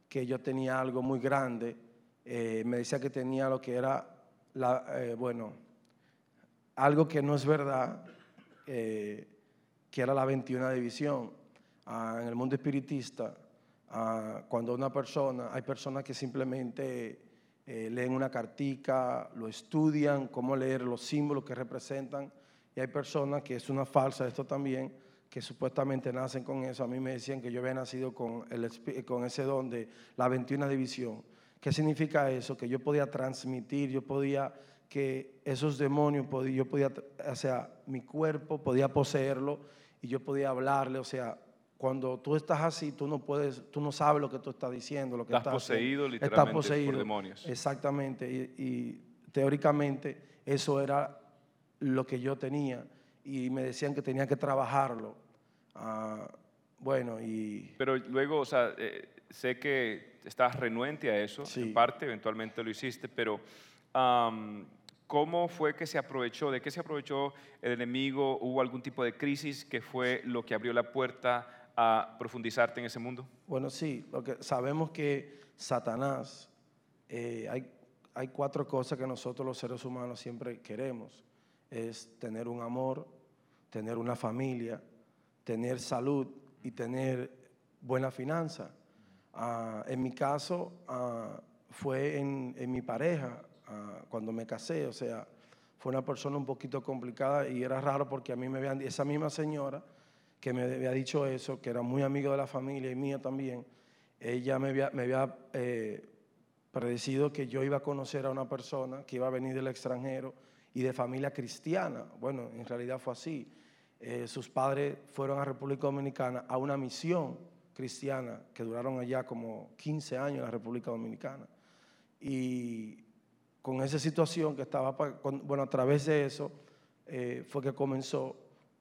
que yo tenía algo muy grande, me decía que tenía lo que era, algo que no es verdad, que era la 21 división. En el mundo espiritista, cuando hay personas que simplemente leen una cartica, lo estudian, cómo leer los símbolos que representan, y hay personas que es una falsa esto también, que supuestamente nacen con eso. A mí me decían que yo había nacido con ese don de la 21 división. ¿Qué significa eso? Que yo podía transmitir, que esos demonios, o sea, mi cuerpo podía poseerlo y yo podía hablarle, o sea, cuando tú estás así, tú no sabes lo que tú estás diciendo, lo que estás poseído haciendo, literalmente estás poseído por demonios. Exactamente, y teóricamente eso era lo que yo tenía y me decían que tenía que trabajarlo. Pero luego, o sea, sé que estás renuente a eso, sí. En parte, eventualmente lo hiciste, pero... ¿Cómo fue que se aprovechó? ¿De qué se aprovechó el enemigo? ¿Hubo algún tipo de crisis que fue lo que abrió la puerta a profundizarte en ese mundo? Bueno, sí, porque sabemos que Satanás, hay cuatro cosas que nosotros los seres humanos siempre queremos. Es tener un amor, tener una familia, tener salud y tener buena finanza. En mi caso, fue en mi pareja. Cuando me casé, o sea, fue una persona un poquito complicada y era raro porque a mí me habían dicho, esa misma señora que me había dicho eso, que era muy amiga de la familia y mía también, ella me había predecido que yo iba a conocer a una persona que iba a venir del extranjero y de familia cristiana. Bueno, en realidad fue así. Sus padres fueron a República Dominicana a una misión cristiana que duraron allá como 15 años en la República Dominicana. Y con esa situación que estaba, a través de eso fue que comenzó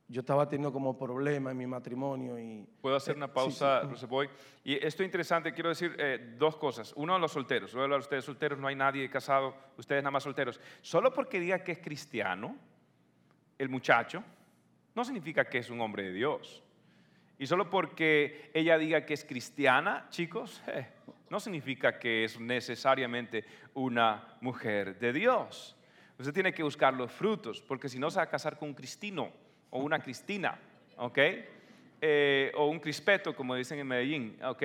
yo estaba teniendo como problema en mi matrimonio. Y puedo hacer una pausa, sí, sí. Rosso Boyd. Y esto es interesante, quiero decir dos cosas. Uno, a los solteros. Voy a hablar de ustedes solteros, no hay nadie casado, ustedes nada más solteros. Solo porque diga que es cristiano, el muchacho, no significa que es un hombre de Dios. Y solo porque ella diga que es cristiana, chicos, no significa que es necesariamente una mujer de Dios. Usted tiene que buscar los frutos, porque si no se va a casar con un cristino. O una Cristina, ¿ok? O un crispeto, como dicen en Medellín, ¿ok?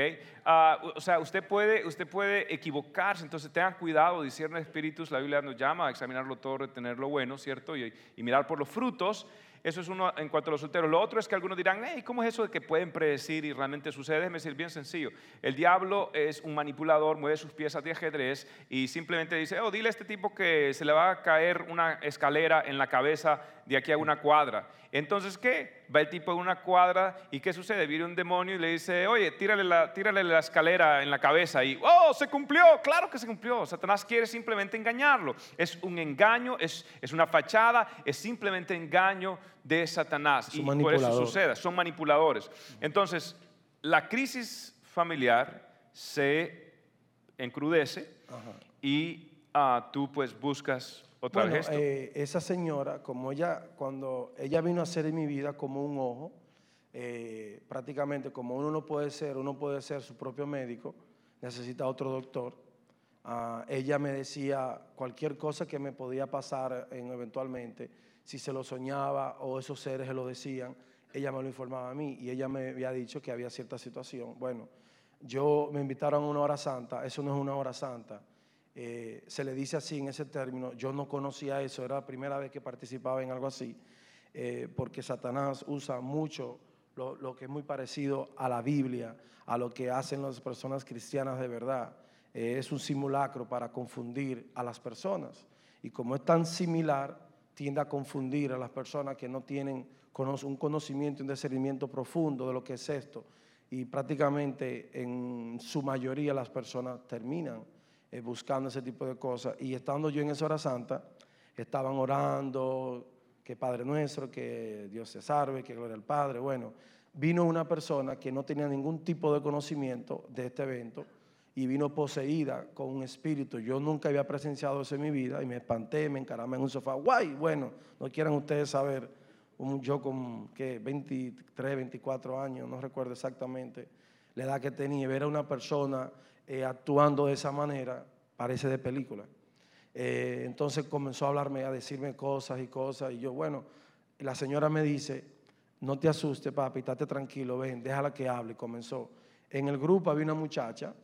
O sea, usted puede equivocarse, entonces tengan cuidado, discierne espíritus, la Biblia nos llama a examinarlo todo, retener lo bueno, ¿cierto? Y mirar por los frutos, eso es uno en cuanto a los solteros. Lo otro es que algunos dirán, hey, ¿cómo es eso de que pueden predecir y realmente sucede? Déjeme decir bien sencillo, el diablo es un manipulador, mueve sus piezas de ajedrez y simplemente dice, oh, dile a este tipo que se le va a caer una escalera en la cabeza de aquí a una cuadra. Entonces, ¿qué? Va el tipo a una cuadra y ¿qué sucede? Viene un demonio y le dice, oye, tírale la escalera en la cabeza y, oh, se cumplió, claro que se cumplió. Satanás quiere simplemente engañarlo. Es un engaño, es una fachada, es simplemente engaño de Satanás. Y por eso sucede, son manipuladores. Entonces, la crisis familiar se encrudece. Ajá. Y tú pues buscas... Otra vez esto. Esa señora, como ella, cuando ella vino a ser en mi vida como un ojo, prácticamente como uno puede ser su propio médico, necesita otro doctor. Ella me decía cualquier cosa que me podía pasar eventualmente, si se lo soñaba o esos seres se lo decían, ella me lo informaba a mí y ella me había dicho que había cierta situación. Bueno, me invitaron a una hora santa, eso no es una hora santa. Se le dice así en ese término, yo no conocía eso, era la primera vez que participaba en algo así, porque Satanás usa mucho lo que es muy parecido a la Biblia, a lo que hacen las personas cristianas de verdad. Es un simulacro para confundir a las personas y como es tan similar, tiende a confundir a las personas que no tienen un conocimiento, un discernimiento profundo de lo que es esto y prácticamente en su mayoría las personas terminan buscando ese tipo de cosas. Y estando yo en esa hora santa, estaban orando, que Padre Nuestro, que Dios te salve, que gloria al Padre. Bueno, vino una persona que no tenía ningún tipo de conocimiento de este evento y vino poseída con un espíritu. Yo nunca había presenciado eso en mi vida y me espanté, me encaramé en un sofá. ¡Guay! Bueno, no quieran ustedes saber, yo con ¿qué? 23, 24 años, no recuerdo exactamente la edad que tenía, ver a una persona... actuando de esa manera, parece de película. Entonces comenzó a hablarme, a decirme cosas y cosas. Y yo, bueno, la señora me dice, no te asustes, papi, estate tranquilo, ven, déjala que hable. Comenzó. En el grupo había una muchacha,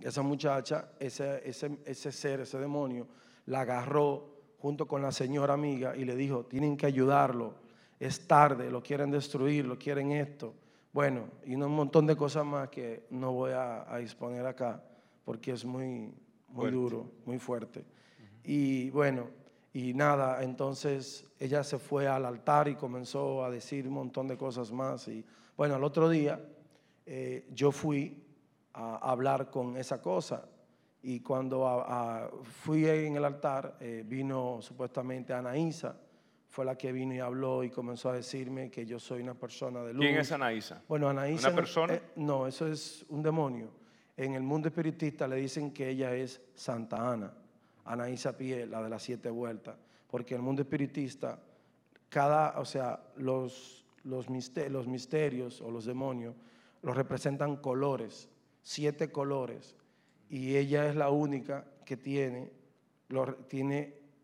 esa muchacha, ese ser, ese demonio, la agarró junto con la señora amiga y le dijo, tienen que ayudarlo, es tarde, lo quieren destruir, lo quieren esto. Bueno, y un montón de cosas más que no voy a exponer acá, porque es muy duro, muy fuerte. Uh-huh. Y bueno, y nada, entonces ella se fue al altar y comenzó a decir un montón de cosas más. Y bueno, al otro día yo fui a hablar con esa cosa. Y cuando fui en el altar, vino supuestamente Anaísa, fue la que vino y habló y comenzó a decirme que yo soy una persona de luz. ¿Quién es Anaísa? Bueno, Anaísa... ¿Una persona? No, eso es un demonio. En el mundo espiritista le dicen que ella es Santa Ana, Anaísa Pie, la de las 7 vueltas, porque en el mundo espiritista, los misterios o los demonios los representan colores, 7 colores, y ella es la única que tiene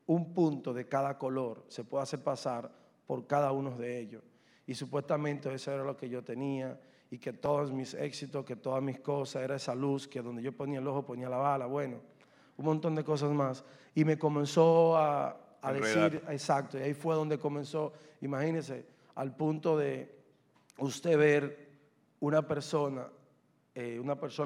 un punto de cada color, se puede hacer pasar por cada uno de ellos. Y supuestamente eso era lo que yo tenía y que todos mis éxitos, que todas mis cosas, era esa luz que donde yo ponía el ojo ponía la bala, bueno, un montón de cosas más. Y me comenzó a decir, exacto, y ahí fue donde comenzó, imagínense, al punto de usted ver una persona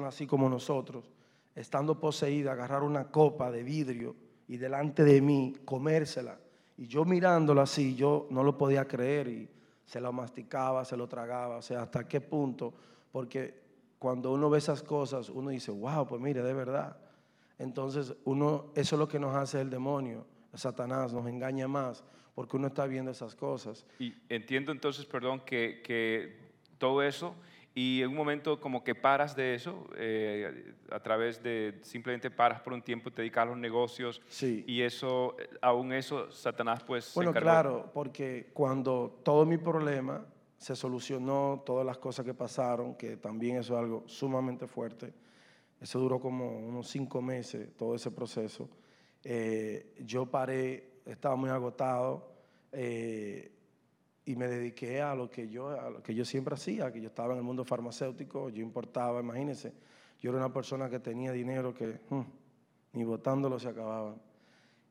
así como nosotros, estando poseída, agarrar una copa de vidrio, y delante de mí comérsela, y yo mirándolo así, yo no lo podía creer, y se lo masticaba, se lo tragaba, o sea, ¿hasta qué punto? Porque cuando uno ve esas cosas, uno dice, wow, pues mire, de verdad. Entonces, eso es lo que nos hace el demonio, Satanás nos engaña más porque uno está viendo esas cosas. Y entiendo entonces, perdón, que todo eso, y en un momento como que paras de eso, a través de, simplemente paras por un tiempo, te dedicas a los negocios, sí. Y eso, aún eso, Satanás pues bueno, se encargó. Claro, porque cuando todo mi problema se solucionó, todas las cosas que pasaron, que también eso es algo sumamente fuerte, eso duró como unos 5 meses, todo ese proceso. Yo paré, estaba muy agotado, y me dediqué a lo que yo siempre hacía, que yo estaba en el mundo farmacéutico, yo importaba, imagínense, yo era una persona que tenía dinero que ni botándolo se acababa.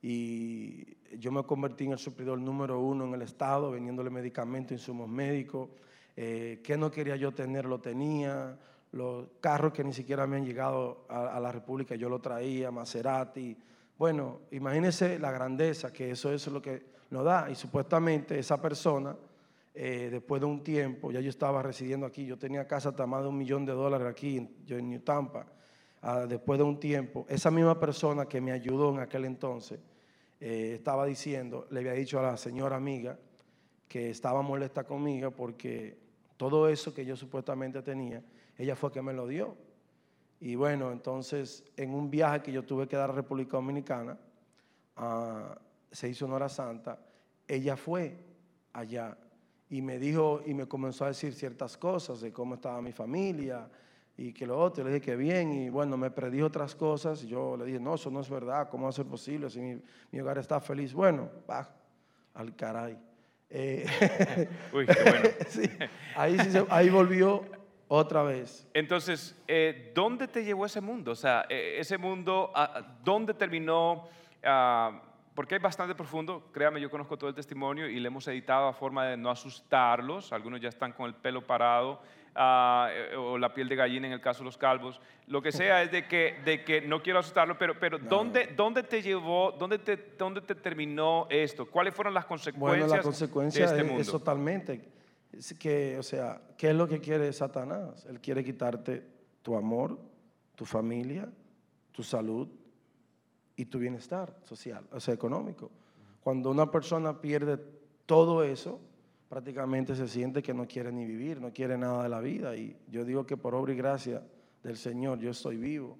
Y yo me convertí en el suplidor número 1 en el estado, vendiéndole medicamentos, insumos médicos, que no quería yo tener, lo tenía, los carros que ni siquiera me han llegado a la República, yo lo traía, Maserati. Bueno, imagínense la grandeza que eso es lo que nos da. Y supuestamente esa persona, después de un tiempo, ya yo estaba residiendo aquí, yo tenía casa hasta más de $1 millón aquí, yo en New Tampa. Después de un tiempo, esa misma persona que me ayudó en aquel entonces, estaba diciendo, le había dicho a la señora amiga que estaba molesta conmigo porque todo eso que yo supuestamente tenía, ella fue que me lo dio. Y bueno, entonces, en un viaje que yo tuve que dar a República Dominicana, se hizo una hora santa, ella fue allá y me dijo, y me comenzó a decir ciertas cosas de cómo estaba mi familia y que lo otro, le dije que bien, y bueno, me predijo otras cosas, y yo le dije, no, eso no es verdad, ¿cómo va a ser posible si mi hogar está feliz? Bueno, bah, al caray. Uy, qué bueno. Sí, ahí volvió. Otra vez. Entonces, ¿dónde te llevó ese mundo? O sea, ese mundo, ¿dónde terminó? Porque es bastante profundo, créame, yo conozco todo el testimonio y le hemos editado a forma de no asustarlos. Algunos ya están con el pelo parado o la piel de gallina en el caso de los calvos. Lo que sea es de que no quiero asustarlos, pero no. ¿Dónde te llevó? ¿Dónde te terminó esto? ¿Cuáles fueron las consecuencias? Bueno, la consecuencia de este mundo es totalmente... Que, o sea, ¿qué es lo que quiere Satanás? Él quiere quitarte tu amor, tu familia, tu salud y tu bienestar social, o sea, económico. Cuando una persona pierde todo eso, prácticamente se siente que no quiere ni vivir, no quiere nada de la vida. Y yo digo que por obra y gracia del Señor yo estoy vivo.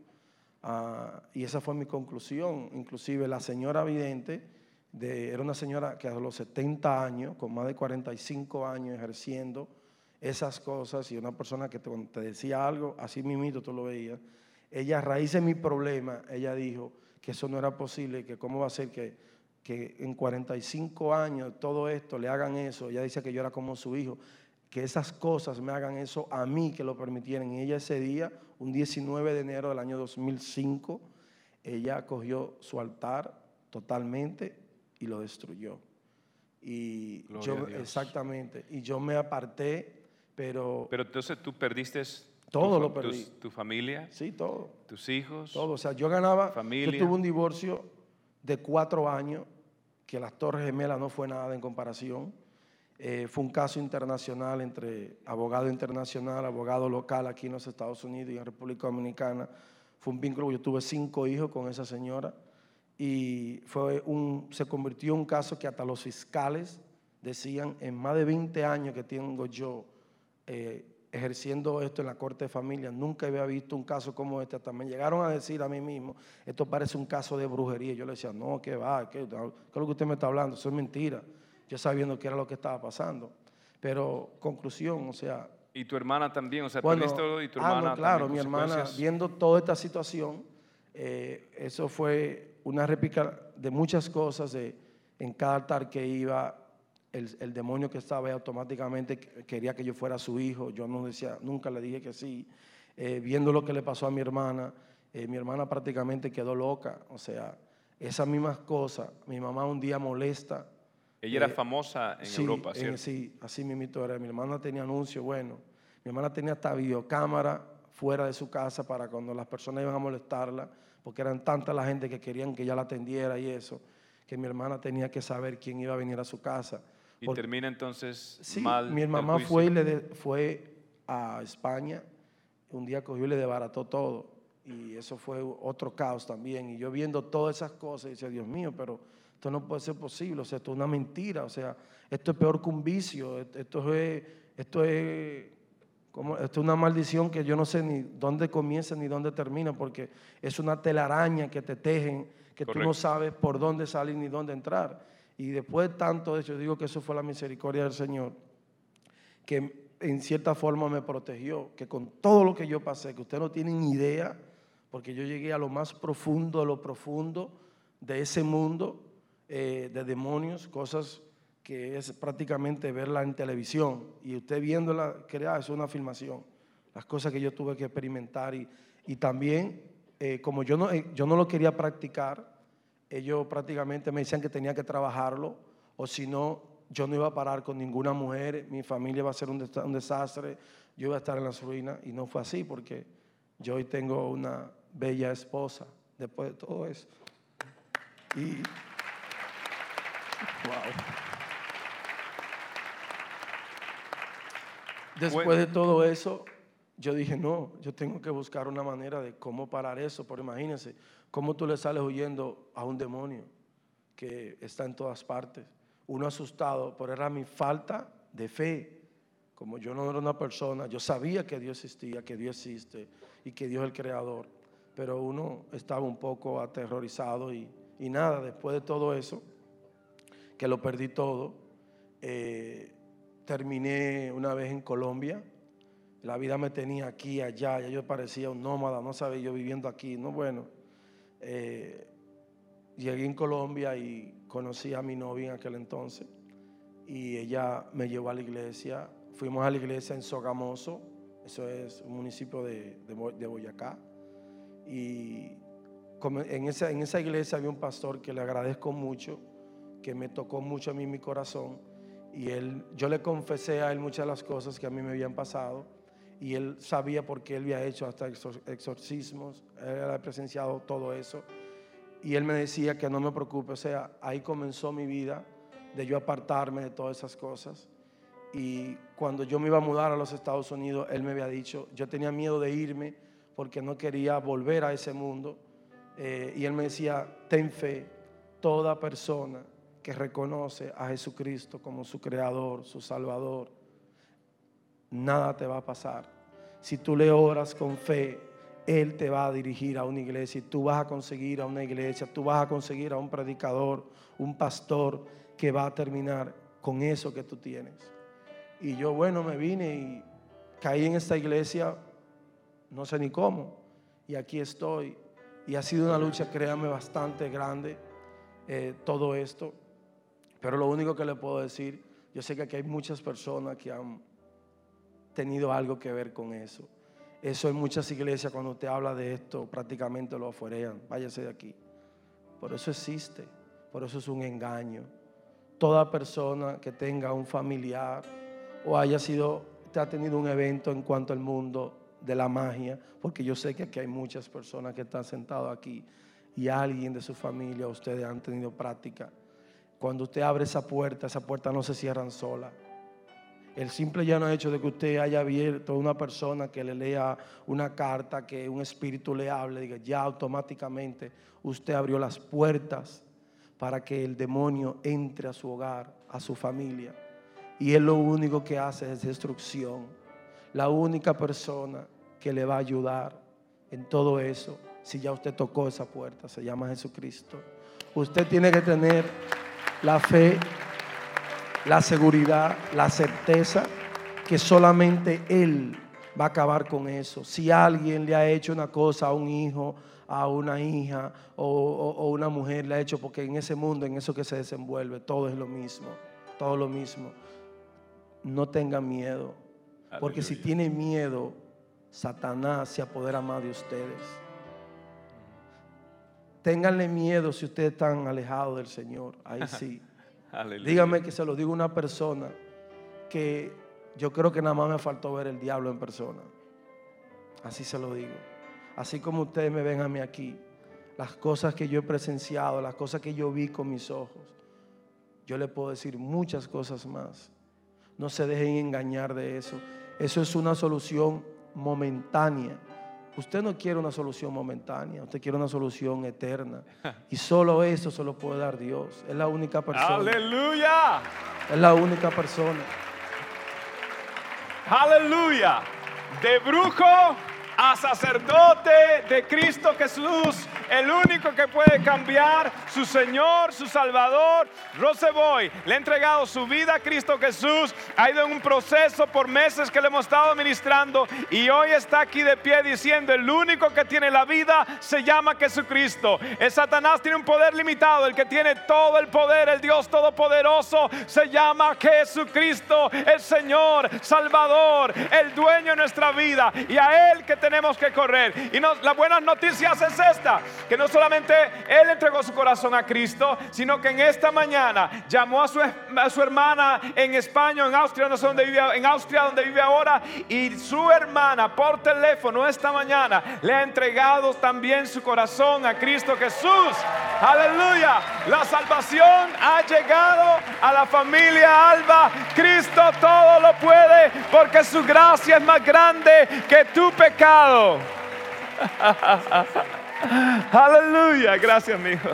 Y esa fue mi conclusión. Inclusive la señora vidente, era una señora que a los 70 años, con más de 45 años ejerciendo esas cosas, y una persona que cuando te decía algo, así mismito tú lo veías, ella a raíz de mi problema, ella dijo que eso no era posible, que cómo va a ser que en 45 años todo esto le hagan eso. Ella dice que yo era como su hijo, que esas cosas me hagan eso a mí, que lo permitieran. Y ella ese día, un 19 de enero del año 2005, ella cogió su altar totalmente y lo destruyó. Y yo, exactamente, y yo me aparté, pero entonces tú perdiste todo, lo perdí, tu familia, sí, todo, tus hijos, todo. O sea, yo ganaba familia. Yo tuve un divorcio de 4 años, que las Torres Gemelas no fue nada en comparación. Fue un caso internacional entre abogado internacional, abogado local aquí en los Estados Unidos y en República Dominicana. Fue un vínculo. Yo tuve 5 hijos con esa señora. Y se convirtió en un caso que hasta los fiscales decían, en más de 20 años que tengo yo ejerciendo esto en la corte de familia, nunca había visto un caso como este. Hasta me llegaron a decir a mí mismo, esto parece un caso de brujería. Yo le decía, no, ¿qué va? ¿Qué es lo que usted me está hablando? Eso es mentira. Yo sabiendo qué era lo que estaba pasando. Pero conclusión, o sea... Y tu hermana también, o sea, bueno, perdiste todo y tu hermana... No, claro, mi hermana, viendo toda esta situación... eso fue una réplica de muchas cosas, en cada altar que iba, el demonio que estaba ahí automáticamente quería que yo fuera su hijo. Yo no decía, nunca le dije que sí. Viendo lo que le pasó a mi hermana prácticamente quedó loca. O sea, esas mismas cosas, mi mamá un día molesta. Ella era famosa en Europa, ¿cierto? Sí, así mismo era. Mi hermana tenía anuncios, bueno, mi hermana tenía hasta videocámara fuera de su casa para cuando las personas iban a molestarla, porque eran tanta la gente que querían que ella la atendiera y eso, que mi hermana tenía que saber quién iba a venir a su casa. Y porque, termina entonces sí, mal. Mi mamá fue, fue a España, un día cogió y le desbarató todo, y eso fue otro caos también. Y yo viendo todas esas cosas, decía, Dios mío, pero esto no puede ser posible, o sea, esto es una mentira, o sea, esto es peor que un vicio, esto es una maldición que yo no sé ni dónde comienza ni dónde termina, porque es una telaraña que te tejen, que correcto, tú no sabes por dónde salir ni dónde entrar. Y después de tanto eso, yo digo que eso fue la misericordia del Señor, que en cierta forma me protegió, que con todo lo que yo pasé, que ustedes no tienen idea, porque yo llegué a lo más profundo, de lo profundo de ese mundo de demonios, cosas que es prácticamente verla en televisión y usted viéndola, crea, es una filmación, las cosas que yo tuve que experimentar y también como yo no lo quería practicar, ellos prácticamente me decían que tenía que trabajarlo o si no, yo no iba a parar con ninguna mujer, mi familia iba a ser un desastre, yo iba a estar en las ruinas y no fue así porque yo hoy tengo una bella esposa después de todo eso. Y wow. Después de todo eso, yo dije, no, yo tengo que buscar una manera de cómo parar eso, porque imagínense, cómo tú le sales huyendo a un demonio que está en todas partes. Uno asustado, pero era mi falta de fe. Como yo no era una persona, yo sabía que Dios existía, que Dios existe y que Dios es el creador, pero uno estaba un poco aterrorizado y nada, después de todo eso, que lo perdí todo, terminé una vez en Colombia, la vida me tenía aquí, allá, ya yo parecía un nómada, no sabía yo viviendo aquí, no bueno. Llegué en Colombia y conocí a mi novia en aquel entonces y ella me llevó a la iglesia, fuimos a la iglesia en Sogamoso, eso es un municipio de Boyacá y en esa iglesia había un pastor que le agradezco mucho, que me tocó mucho a mí mi corazón. Y yo le confesé a él muchas de las cosas que a mí me habían pasado y él sabía por qué él había hecho hasta exorcismos, él había presenciado todo eso y él me decía que no me preocupe, o sea, ahí comenzó mi vida de yo apartarme de todas esas cosas y cuando yo me iba a mudar a los Estados Unidos, él me había dicho, yo tenía miedo de irme porque no quería volver a ese mundo y él me decía, ten fe, toda persona que reconoce a Jesucristo como su creador, su salvador, nada te va a pasar. Si tú le oras con fe, Él te va a dirigir a una iglesia y tú vas a conseguir a una iglesia, tú vas a conseguir a un predicador, un pastor que va a terminar con eso que tú tienes. Y yo, bueno, me vine y caí en esta iglesia, no sé ni cómo, y aquí estoy. Y ha sido una lucha, créanme, bastante grande todo esto. Pero lo único que le puedo decir, yo sé que aquí hay muchas personas que han tenido algo que ver con eso. Eso en muchas iglesias cuando usted habla de esto prácticamente lo afuerean, váyase de aquí. Por eso existe, por eso es un engaño. Toda persona que tenga un familiar o ha tenido un evento en cuanto al mundo de la magia, porque yo sé que aquí hay muchas personas que están sentadas aquí y alguien de su familia, ustedes han tenido práctica. Cuando usted abre esa puerta no se cierran sola. El simple ya no hecho de que usted haya abierto a una persona que le lea una carta, que un espíritu le hable, diga, ya automáticamente usted abrió las puertas para que el demonio entre a su hogar, a su familia. Y él lo único que hace es destrucción. La única persona que le va a ayudar en todo eso, si ya usted tocó esa puerta, se llama Jesucristo. Usted tiene que tener la fe, la seguridad, la certeza que solamente Él va a acabar con eso. Si alguien le ha hecho una cosa a un hijo, a una hija o una mujer, le ha hecho, porque en ese mundo, en eso que se desenvuelve, todo es lo mismo, todo lo mismo. No tenga miedo, porque si tiene miedo, Satanás se apodera más de ustedes. Ténganle miedo si ustedes están alejados del Señor, ahí sí. Dígame que se lo digo a una persona que yo creo que nada más me faltó ver el diablo en persona. Así se lo digo. Así como ustedes me ven a mí aquí, las cosas que yo he presenciado, las cosas que yo vi con mis ojos, yo le puedo decir muchas cosas más. No se dejen engañar de eso. Eso es una solución momentánea. Usted no quiere una solución momentánea, usted quiere una solución eterna. Y solo eso se lo puede dar Dios. Es la única persona. ¡Aleluya! Es la única persona. ¡Aleluya! De brujo a sacerdote de Cristo Jesús, el único que puede cambiar, su Señor, su Salvador. Rosso Boyd le ha entregado su vida a Cristo Jesús, ha ido en un proceso por meses que le hemos estado ministrando, y hoy está aquí de pie diciendo: el único que tiene la vida se llama Jesucristo. El Satanás tiene un poder limitado, el que tiene todo el poder, el Dios Todopoderoso, se llama Jesucristo, el Señor, Salvador, el dueño de nuestra vida, y a Él que tenemos que correr. Y las buenas noticias es esta: que no solamente él entregó su corazón a Cristo, sino que en esta mañana llamó a su hermana en España, en Austria, no sé dónde vive, en Austria donde vive ahora, y su hermana por teléfono esta mañana le ha entregado también su corazón a Cristo Jesús. ¡Aleluya! La salvación ha llegado a la familia Alba. Cristo todo lo puede, porque su gracia es más grande que tu pecado. Aleluya, gracias, mi hijo.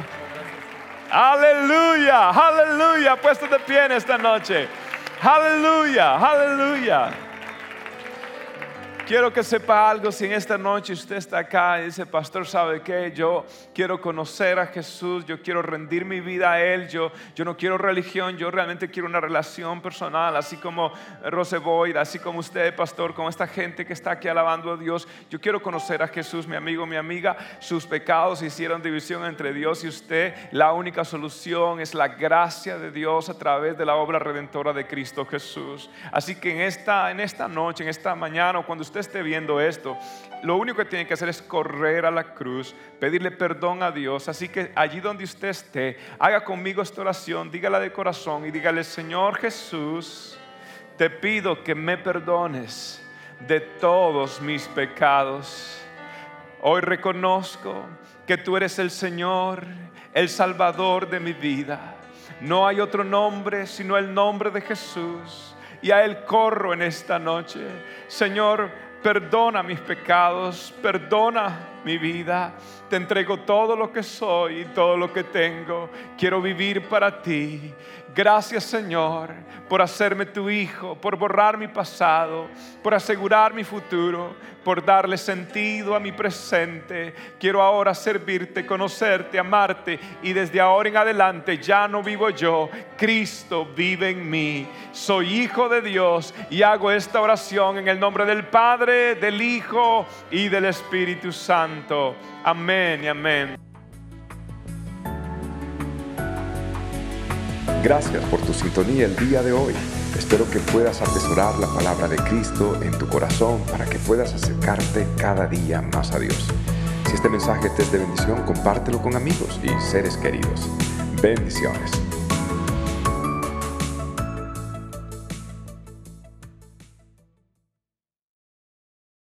Aleluya, aleluya. Puesto de pie en esta noche. Aleluya, aleluya. Quiero que sepa algo: si en esta noche usted está acá y dice: pastor, ¿sabe qué? Yo quiero conocer a Jesús, yo quiero rendir mi vida a Él, yo no quiero religión, yo realmente quiero una relación personal, así como Rosso Boyd, así como usted, pastor, con esta gente que está aquí alabando a Dios. Yo quiero conocer a Jesús, mi amigo, mi amiga. Sus pecados hicieron división entre Dios y usted. La única solución es la gracia de Dios a través de la obra redentora de Cristo Jesús. Así que en esta noche, en esta mañana, o cuando usted esté viendo esto, lo único que tiene que hacer es correr a la cruz, pedirle perdón a Dios. Así que allí donde usted esté, haga conmigo esta oración, dígala de corazón y dígale: Señor Jesús, te pido que me perdones de todos mis pecados. Hoy reconozco que tú eres el Señor, el Salvador de mi vida. No hay otro nombre sino el nombre de Jesús, y a Él corro en esta noche. Señor, perdona mis pecados, perdona mi vida. Te entrego todo lo que soy y todo lo que tengo. Quiero vivir para ti. Gracias, Señor, por hacerme tu hijo, por borrar mi pasado, por asegurar mi futuro, por darle sentido a mi presente. Quiero ahora servirte, conocerte, amarte, y desde ahora en adelante ya no vivo yo, Cristo vive en mí. Soy hijo de Dios y hago esta oración en el nombre del Padre, del Hijo y del Espíritu Santo. Amén y amén. Gracias por tu sintonía el día de hoy. Espero que puedas atesorar la palabra de Cristo en tu corazón para que puedas acercarte cada día más a Dios. Si este mensaje te es de bendición, compártelo con amigos y seres queridos. Bendiciones.